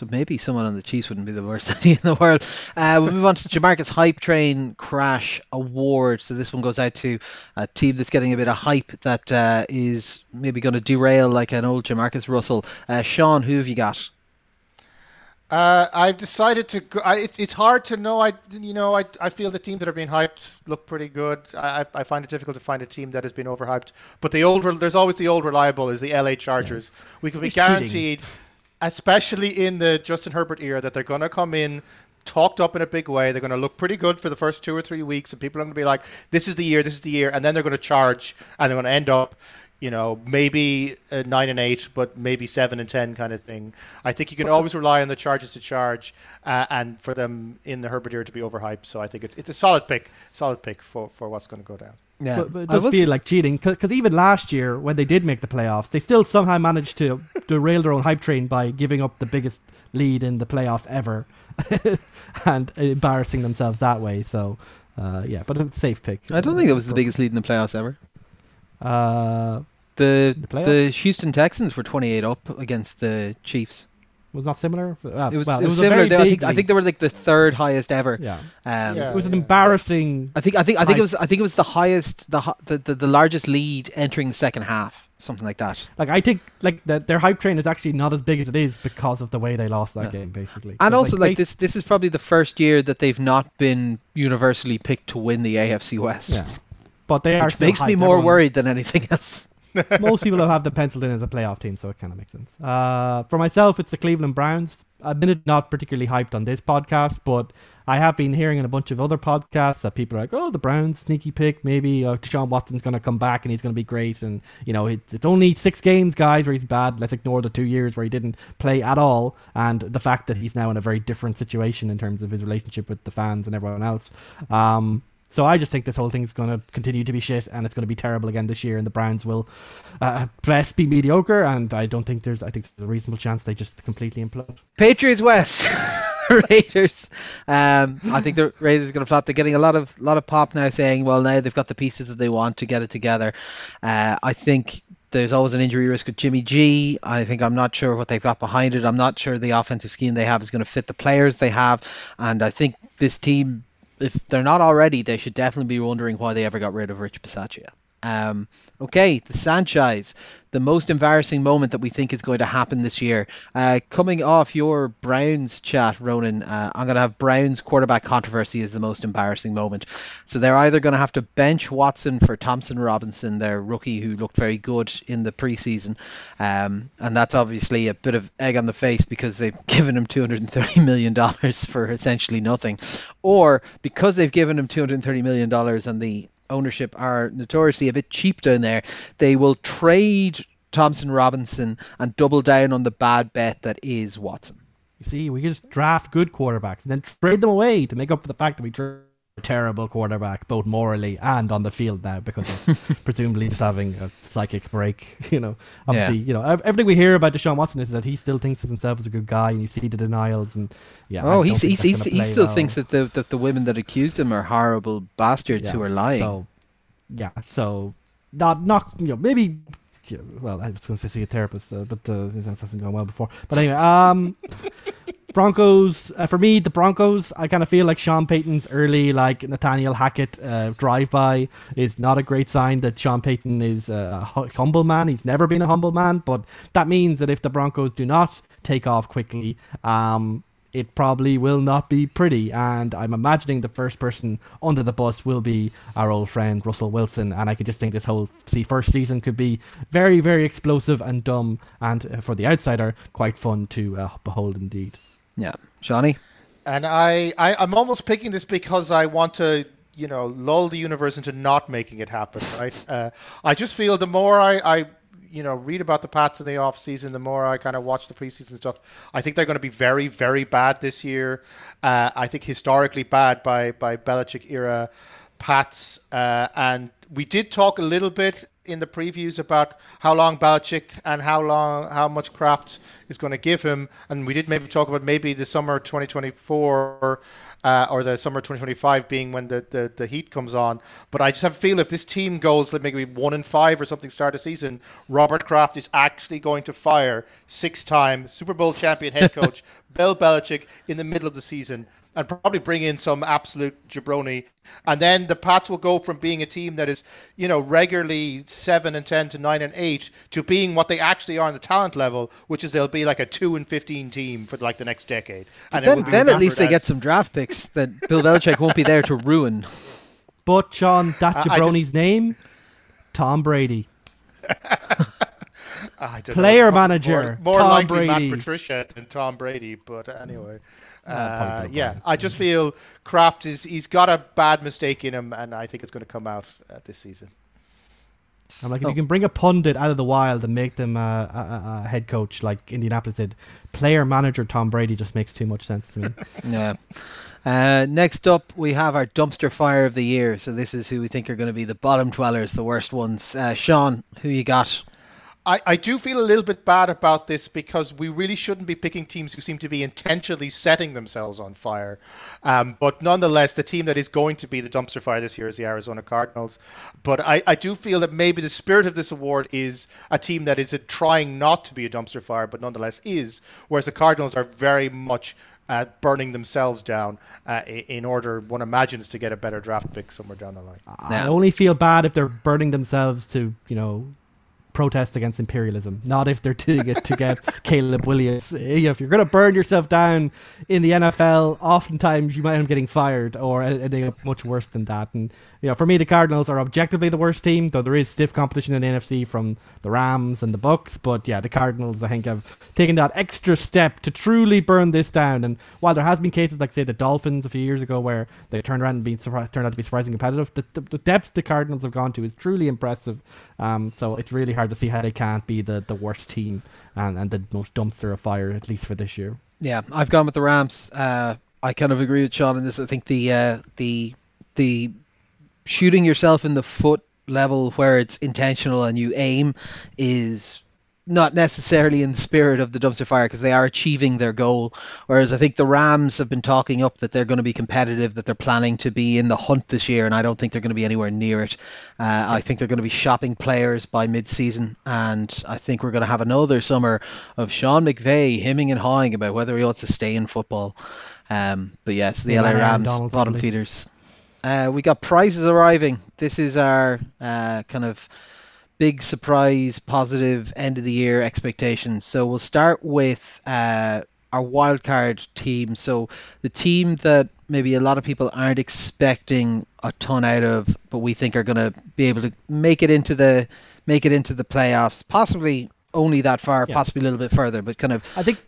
maybe someone on the Chiefs wouldn't be the worst idea in the world. We'll move on to Jamarcus Hype Train Crash Award. So this one goes out to a team that's getting a bit of hype that is maybe going to derail like an old Jamarcus Russell. Sean, who have you got? I've decided to go. It's hard to know. I feel the teams that are being hyped look pretty good. I find it difficult to find a team that has been overhyped. But there's always the old reliable, is the LA Chargers. Yeah. We can be guaranteed, especially in the Justin Herbert era, that they're going to come in talked up in a big way. They're going to look pretty good for the first 2 or 3 weeks, and people are going to be like, "This is the year," and then they're going to charge, and they're going to end up, maybe 9-8, but maybe 7-10 kind of thing. I think you can always rely on the Chargers to charge and for them in the Herbert era to be overhyped. So I think it's a solid pick for what's going to go down. Yeah. But it does feel like cheating because even last year when they did make the playoffs, they still somehow managed to derail their own hype train by giving up the biggest lead in the playoffs ever and embarrassing themselves that way. So, yeah, but a safe pick. I don't think that was the biggest lead in the playoffs ever. The Houston Texans were 28 up against the Chiefs. Was not similar. It was similar. I think they were like the third highest ever. Yeah. It was an embarrassing. I think it was the highest, the largest lead entering the second half, something like that. Their hype train is actually not as big as it is because of the way they lost that game, basically. And also, this is probably the first year that they've not been universally picked to win the AFC West. Yeah. But they are still makes hyped. Me more worried than anything else. Most people have them penciled in as a playoff team, so it kind of makes sense. For myself, it's the Cleveland Browns. I've been not particularly hyped on this podcast, but I have been hearing in a bunch of other podcasts that people are like, oh, the Browns, sneaky pick, maybe Deshaun Watson's going to come back and he's going to be great. And, you know, it's only 6 games, guys, where he's bad. Let's ignore the 2 years where he didn't play at all. And the fact that he's now in a very different situation in terms of his relationship with the fans and everyone else. So I just think this whole thing's going to continue to be shit, and it's going to be terrible again this year, and the Browns will best be mediocre, and I think there's a reasonable chance they just completely implode. Patriots West. Raiders. I think the Raiders are going to flop. They're getting a lot of pop now saying, well, now they've got the pieces that they want to get it together. I think there's always an injury risk with Jimmy G. I'm not sure what they've got behind it. I'm not sure the offensive scheme they have is going to fit the players they have, and I think this team, if they're not already, they should definitely be wondering why they ever got rid of Rich Bisaccia. The Sanchez, the most embarrassing moment that we think is going to happen this year. Coming off your Browns chat, Ronan, I'm going to have Browns quarterback controversy is the most embarrassing moment. So they're either going to have to bench Watson for Thompson Robinson, their rookie who looked very good in the preseason. And that's obviously a bit of egg on the face because they've given him $230 million for essentially nothing. Or because they've given him $230 million and the ownership are notoriously a bit cheap down there, they will trade Thompson Robinson and double down on the bad bet that is Watson. You see, we can just draft good quarterbacks and then trade them away to make up for the fact that we drew a terrible quarterback, both morally and on the field now, because of presumably just having a psychic break. Everything we hear about Deshaun Watson is that he still thinks of himself as a good guy, and you see the denials and he still thinks that the women that accused him are horrible bastards who are lying. So I was going to say a therapist, but that hasn't gone well before. But anyway, Broncos, for me, the Broncos, I kind of feel like Sean Payton's early, like Nathaniel Hackett drive-by is not a great sign that Sean Payton is a humble man. He's never been a humble man, but that means that if the Broncos do not take off quickly, it probably will not be pretty. And I'm imagining the first person under the bus will be our old friend Russell Wilson, and I could just think this whole first season could be very, very explosive and dumb, and for the outsider, quite fun to behold indeed. Yeah. Johnny? And I'm almost picking this because I want to, lull the universe into not making it happen, right? I just feel the more I read about the Pats in the off season, the more I kind of watch the preseason stuff, I think they're going to be very, very bad this year. I think historically bad by Belichick era Pats. And we did talk a little bit in the previews about how long Belichick and how much Kraft is going to give him. And we did maybe talk about maybe the summer 2024 or the summer 2025 being when the heat comes on. But I just have a feel if this team goes maybe 1-5 or something start of season, Robert Kraft is actually going to fire 6-time Super Bowl champion head coach Bill Belichick in the middle of the season and probably bring in some absolute jabroni. And then the Pats will go from being a team that is, regularly 7-10 to 9-8 to being what they actually are on the talent level, which is they'll be like a 2-15 team for like the next decade. And then at least they get some draft picks that Bill Belichick won't be there to ruin. But Sean, that jabroni's name, Tom Brady. Player manager, more Tom likely Brady. Matt Patricia than Tom Brady, but anyway. I just feel Kraft he's got a bad mistake in him, and I think it's going to come out this season. I'm like, if you can bring a pundit out of the wild and make them a head coach, like Indianapolis did, player manager Tom Brady just makes too much sense to me. Yeah. Next up, we have our dumpster fire of the year. So this is who we think are going to be the bottom dwellers, the worst ones. Sean, who you got? I do feel a little bit bad about this because we really shouldn't be picking teams who seem to be intentionally setting themselves on fire. But nonetheless, the team that is going to be the dumpster fire this year is the Arizona Cardinals. But I do feel that maybe the spirit of this award is a team that is trying not to be a dumpster fire, but nonetheless is, whereas the Cardinals are very much burning themselves down in order, one imagines, to get a better draft pick somewhere down the line. I only feel bad if they're burning themselves to, you know, protest against imperialism, not if they're doing it to get Caleb Williams. If you're going to burn yourself down in the NFL, oftentimes you might end up getting fired or ending up much worse than that. And you know, for me, the Cardinals are objectively the worst team, though there is stiff competition in the NFC from the Rams and the Bucks. But yeah, the Cardinals, I think, have taken that extra step to truly burn this down. And while there has been cases like, say, the Dolphins a few years ago where they turned around and turned out to be surprisingly competitive, the depth the Cardinals have gone to is truly impressive. So it's really hard to see how they can't be the worst team and the most dumpster of fire, at least for this year. Yeah, I've gone with the Rams. I kind of agree with Sean on this. I think the shooting yourself in the foot level where it's intentional and you aim is not necessarily in the spirit of the dumpster fire because they are achieving their goal. Whereas I think the Rams have been talking up that they're going to be competitive, that they're planning to be in the hunt this year, and I don't think they're going to be anywhere near it. I think they're going to be shopping players by mid-season, and I think we're going to have another summer of Sean McVay hemming and hawing about whether he wants to stay in football. But yes, the LA Rams, bottom feeders. We got prizes arriving. This is our kind of big surprise, positive end of the year expectations. So we'll start with our wildcard team. So the team that maybe a lot of people aren't expecting a ton out of, but we think are going to be able to make it into the playoffs. Possibly only that far, yeah. Possibly a little bit further, but kind of. I think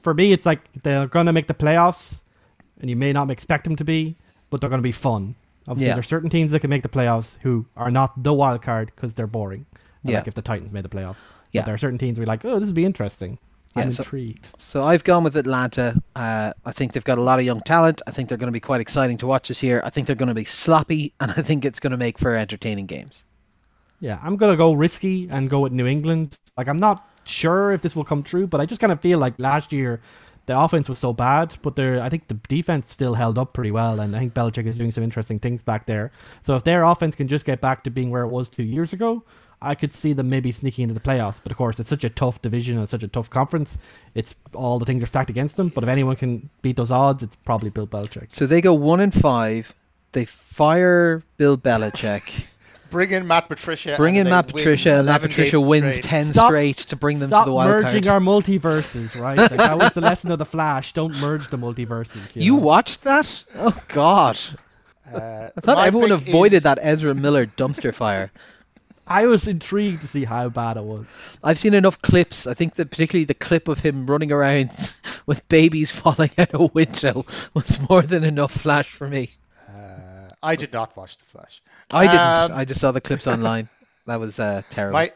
for me, it's like they're going to make the playoffs, and you may not expect them to be, but they're going to be fun. Obviously, yeah. There are certain teams that can make the playoffs who are not the wild card because they're boring. Yeah. Like if the Titans made the playoffs. Yeah. But there are certain teams we're like, oh, this would be interesting. I'm intrigued. So I've gone with Atlanta. I think they've got a lot of young talent. I think they're going to be quite exciting to watch this year. I think they're going to be sloppy, and I think it's going to make for entertaining games. Yeah, I'm going to go risky and go with New England. Like, I'm not sure if this will come true, but I just kind of feel like last year the offense was so bad, but I think the defense still held up pretty well, and I think Belichick is doing some interesting things back there. So if their offense can just get back to being where it was 2 years ago, I could see them maybe sneaking into the playoffs. But of course, it's such a tough division and such a tough conference. It's all the things are stacked against them. But if anyone can beat those odds, it's probably Bill Belichick. So they go 1-5. They fire Bill Belichick. Bring in Matt Patricia. Matt Patricia wins 10 straight to bring them to the wild card. Stop merging our multiverses, right? Like, that was the lesson of The Flash. Don't merge the multiverses. You watched that? Oh, God. I thought everyone avoided that Ezra Miller dumpster fire. I was intrigued to see how bad it was. I've seen enough clips. I think that particularly the clip of him running around with babies falling out a window was more than enough flash for me. I did not watch The Flash. I didn't. I just saw the clips online. That was terrible.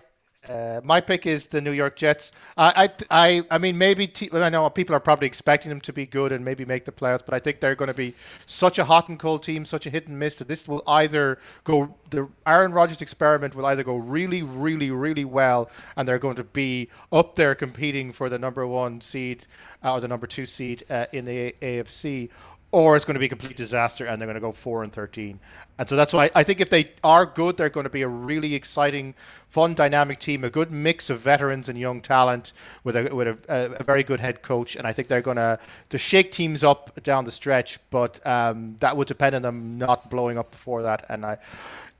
My pick is the New York Jets. I mean, maybe I know people are probably expecting them to be good and maybe make the playoffs, but I think they're going to be such a hot and cold team, such a hit and miss that this will either go. The Aaron Rodgers experiment will either go really, really, really well, and they're going to be up there competing for the number one seed or the number two seed in the AFC. Or it's going to be a complete disaster, and they're going to go 4-13. And so that's why I think if they are good, they're going to be a really exciting, fun, dynamic team, a good mix of veterans and young talent with a very good head coach. And I think they're going to shake teams up down the stretch, but that would depend on them not blowing up before that. And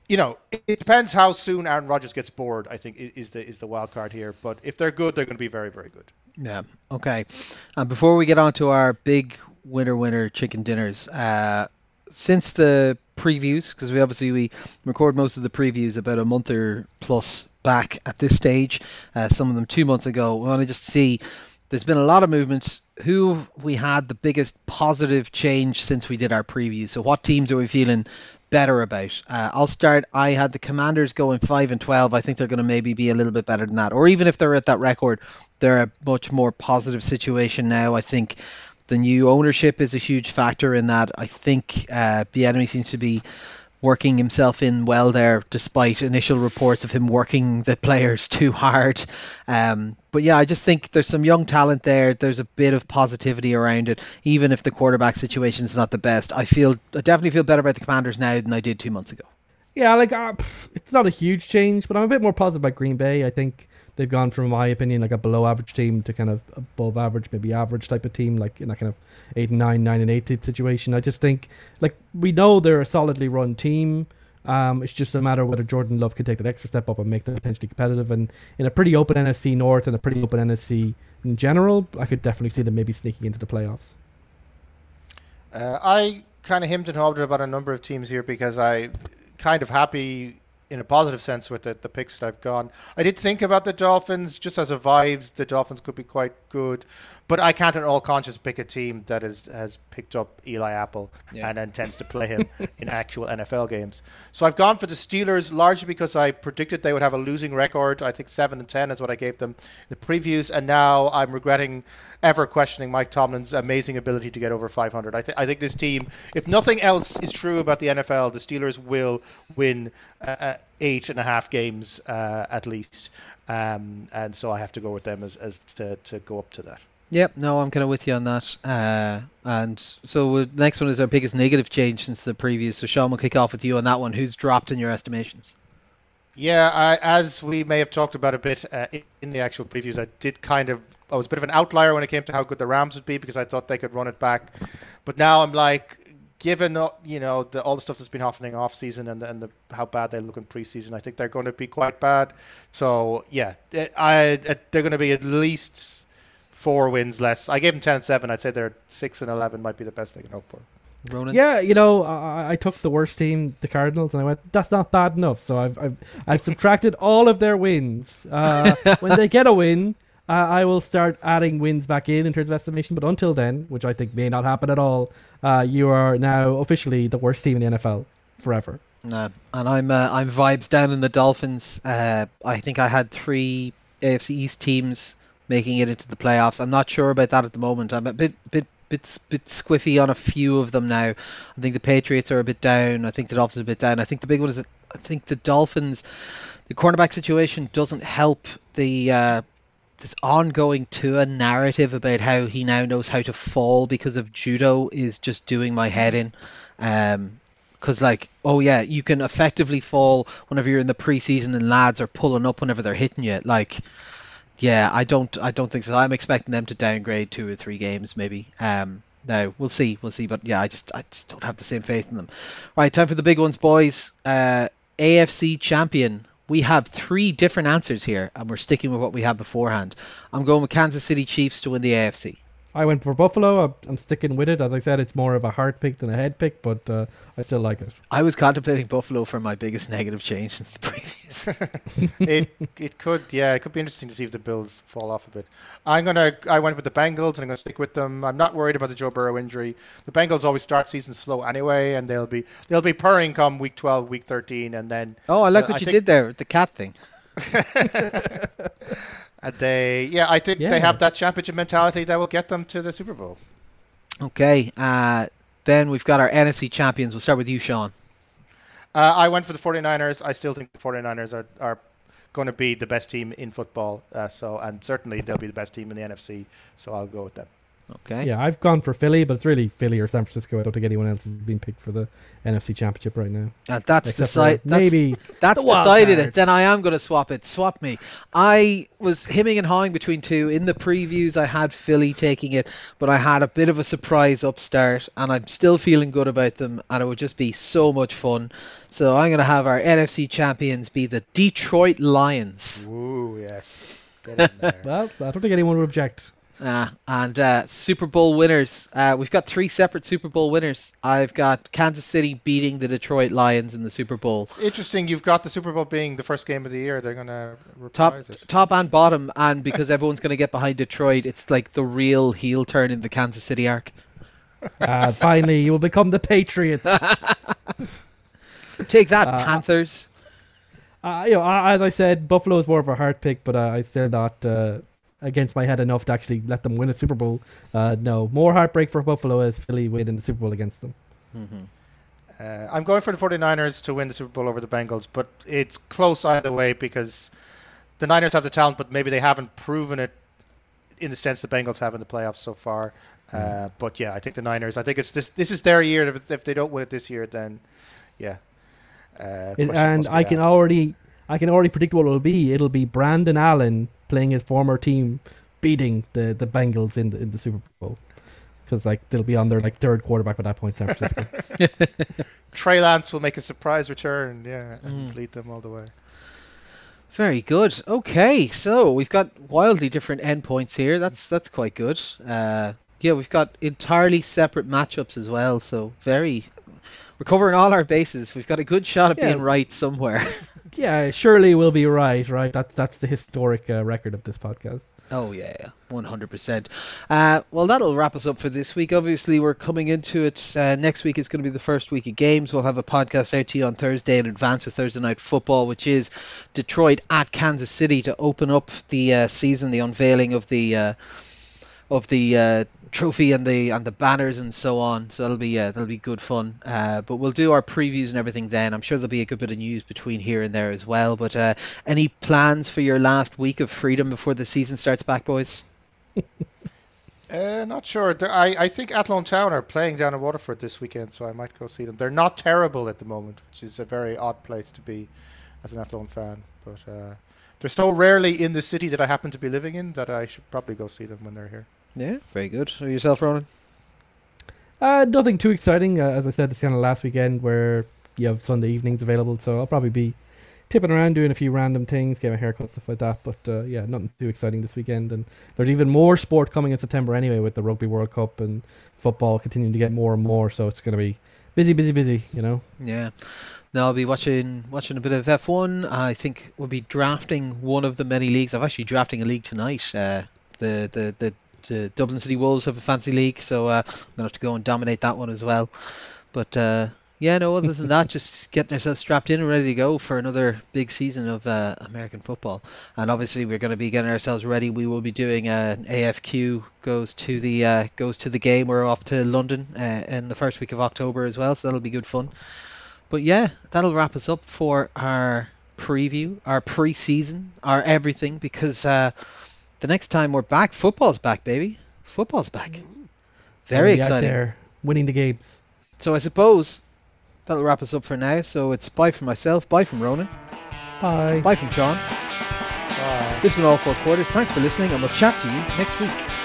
it depends how soon Aaron Rodgers gets bored, I think, is the wild card here. But if they're good, they're going to be very, very good. Yeah. Okay. And before we get on to our big winner chicken dinners, since the previews, because we record most of the previews about a month or plus back at this stage, some of them 2 months ago, we want to just see, there's been a lot of movement. Who we had the biggest positive change since we did our preview? So what teams are we feeling better about? I'll start. I had the Commanders going 5-12. I think they're going to maybe be a little bit better than that, or even if they're at that record, they're a much more positive situation now. I think the new ownership is a huge factor in that. I think Bieniemy seems to be working himself in well there, despite initial reports of him working the players too hard. But yeah, I just think there's some young talent there. There's a bit of positivity around it, even if the quarterback situation is not the best. I definitely feel better about the Commanders now than I did 2 months ago. Yeah, it's not a huge change, but I'm a bit more positive about Green Bay. I think they've gone from, in my opinion, like a below average team to kind of above average, maybe average type of team, like in that kind of 8-9, 9-8 situation. I just think, like, we know they're a solidly run team. It's just a matter of whether Jordan Love can take that extra step up and make them potentially competitive. And in a pretty open NFC North and a pretty open NFC in general, I could definitely see them maybe sneaking into the playoffs. I kind of hemmed and hawed about a number of teams here because I kind of happy in a positive sense with the picks that I've gone. I did think about the Dolphins, just as a vibes, the Dolphins could be quite good, but I can't in all conscience pick a team that has picked up Eli Apple and intends to play him in actual NFL games. So I've gone for the Steelers largely because I predicted they would have a losing record. I think 7-10 is what I gave them the previews, and now I'm regretting ever questioning Mike Tomlin's amazing ability to get over 500. I think this team, if nothing else is true about the NFL, the Steelers will win 8.5 games at least, and so I have to go with them as to go up to that. Yep, no, I'm kind of with you on that. And so the next one is our biggest negative change since the previews. So Sean, will kick off with you on that one. Who's dropped in your estimations? Yeah, as we may have talked about a bit in the actual previews, I was a bit of an outlier when it came to how good the Rams would be because I thought they could run it back, but now I'm like, given all the stuff that's been happening off season and how bad they look in preseason, I think they're going to be quite bad. So yeah, they're going to be at least 4 wins less. I gave them 10-7. I'd say they're 6-11 might be the best they can hope for. Ronan? Yeah, I took the worst team, the Cardinals, and I went, that's not bad enough. So I've subtracted all of their wins. When they get a win, I will start adding wins back in terms of estimation, but until then, which I think may not happen at all, you are now officially the worst team in the NFL forever. No, and I'm vibes down in the Dolphins. I think I had 3 AFC East teams making it into the playoffs. I'm not sure about that at the moment. I'm a bit squiffy on a few of them now. I think the Patriots are a bit down. I think the Dolphins are a bit down. I think the big one is that I think the Dolphins, the cornerback situation doesn't help the. This ongoing Tua narrative about how he now knows how to fall because of judo is just doing my head in. Because you can effectively fall whenever you're in the preseason and lads are pulling up whenever they're hitting you. I don't think so. I'm expecting them to downgrade 2 or 3 games maybe. Now we'll see. But yeah, I just don't have the same faith in them. Right, time for the big ones, boys. AFC champion. We have 3 different answers here, and we're sticking with what we had beforehand. I'm going with Kansas City Chiefs to win the AFC. I went for Buffalo. I'm sticking with it. As I said, it's more of a heart pick than a head pick, but I still like it. I was contemplating Buffalo for my biggest negative change since the previous. It could be interesting to see if the Bills fall off a bit. I went with the Bengals, and I'm going to stick with them. I'm not worried about the Joe Burrow injury. The Bengals always start season slow anyway, and they'll be purring come week 12, week 13, and then. Oh, I like what you did there, the cat thing. And they have that championship mentality that will get them to the Super Bowl. Okay, then we've got our NFC champions. We'll start with you, Sean. I went for the 49ers. I still think the 49ers are going to be the best team in football. And certainly they'll be the best team in the NFC. So I'll go with them. Okay. Yeah, I've gone for Philly, but it's really Philly or San Francisco. I don't think anyone else has been picked for the NFC Championship right now. That's decided it. Then I am going to swap it. Swap me. I was hemming and hawing between 2. In the previews, I had Philly taking it, but I had a bit of a surprise upstart, and I'm still feeling good about them, and it would just be so much fun. So I'm going to have our NFC Champions be the Detroit Lions. Ooh, yes. Get in there. Well, I don't think anyone would object. And Super Bowl winners. We've got 3 separate Super Bowl winners. I've got Kansas City beating the Detroit Lions in the Super Bowl. Interesting, you've got the Super Bowl being the first game of the year. They're going to reprise it. Top and bottom, and because everyone's going to get behind Detroit, it's like the real heel turn in the Kansas City arc. Finally, you will become the Patriots. Take that, Panthers. As I said, Buffalo is more of a hard pick, but I still not... against my head enough to actually let them win a Super Bowl. No, more heartbreak for Buffalo as Philly win in the Super Bowl against them. Mm-hmm. I'm going for the 49ers to win the Super Bowl over the Bengals, but it's close either way because the Niners have the talent, but maybe they haven't proven it in the sense the Bengals have in the playoffs so far. But yeah, I think the Niners, I think it's this is their year. If they don't win it this year, then yeah. And I can already predict what it'll be. It'll be Brandon Allen playing his former team, beating the Bengals in the Super Bowl. Because they'll be on their third quarterback by that point, San Francisco. Trey Lance will make a surprise return, and lead them all the way. Very good. Okay, so we've got wildly different endpoints here. That's quite good. We've got entirely separate matchups as well. So we're covering all our bases. We've got a good shot at being right somewhere. Yeah, surely we'll be right? That's the historic record of this podcast. Oh, yeah, 100%. Well, that'll wrap us up for this week. Obviously, we're coming into it. Next week is going to be the first week of games. We'll have a podcast out to you on Thursday in advance of Thursday Night Football, which is Detroit at Kansas City to open up the season, the unveiling of the trophy and the banners and so on, so that'll be good fun, but we'll do our previews and everything then. I'm sure there'll be a good bit of news between here and there as well, but any plans for your last week of freedom before the season starts back, boys? Not sure. I think Athlone Town are playing down in Waterford this weekend, so I might go see them. They're not terrible at the moment, which is a very odd place to be as an Athlone fan, but they're so rarely in the city that I happen to be living in that I should probably go see them when they're here. Yeah, very good. Are yourself, Ronan? Nothing too exciting. As I said, it's kind of last weekend where you have Sunday evenings available, so I'll probably be tipping around doing a few random things, getting a haircut, stuff like that. But nothing too exciting this weekend. And there's even more sport coming in September anyway, with the Rugby World Cup and football continuing to get more and more. So it's going to be busy. Yeah. Now I'll be watching a bit of F1. I think we'll be drafting one of the many leagues. I'm actually drafting a league tonight. The Dublin City Wolves have a fancy league, so I'm going to have to go and dominate that one as well. But other than that, just getting ourselves strapped in and ready to go for another big season of American football. And obviously we're going to be getting ourselves ready. We will be doing an AFQ goes to the game. We're off to London in the first week of October as well, so that'll be good fun. But yeah, that'll wrap us up for our preview, our pre-season, our everything, because the next time we're back, football's back, baby. Football's back. Very exciting. Out there winning the games. So I suppose that'll wrap us up for now. So it's bye from myself, bye from Ronan. Bye. Bye from Sean. Bye. This has been All Four Quarters. Thanks for listening, and we'll chat to you next week.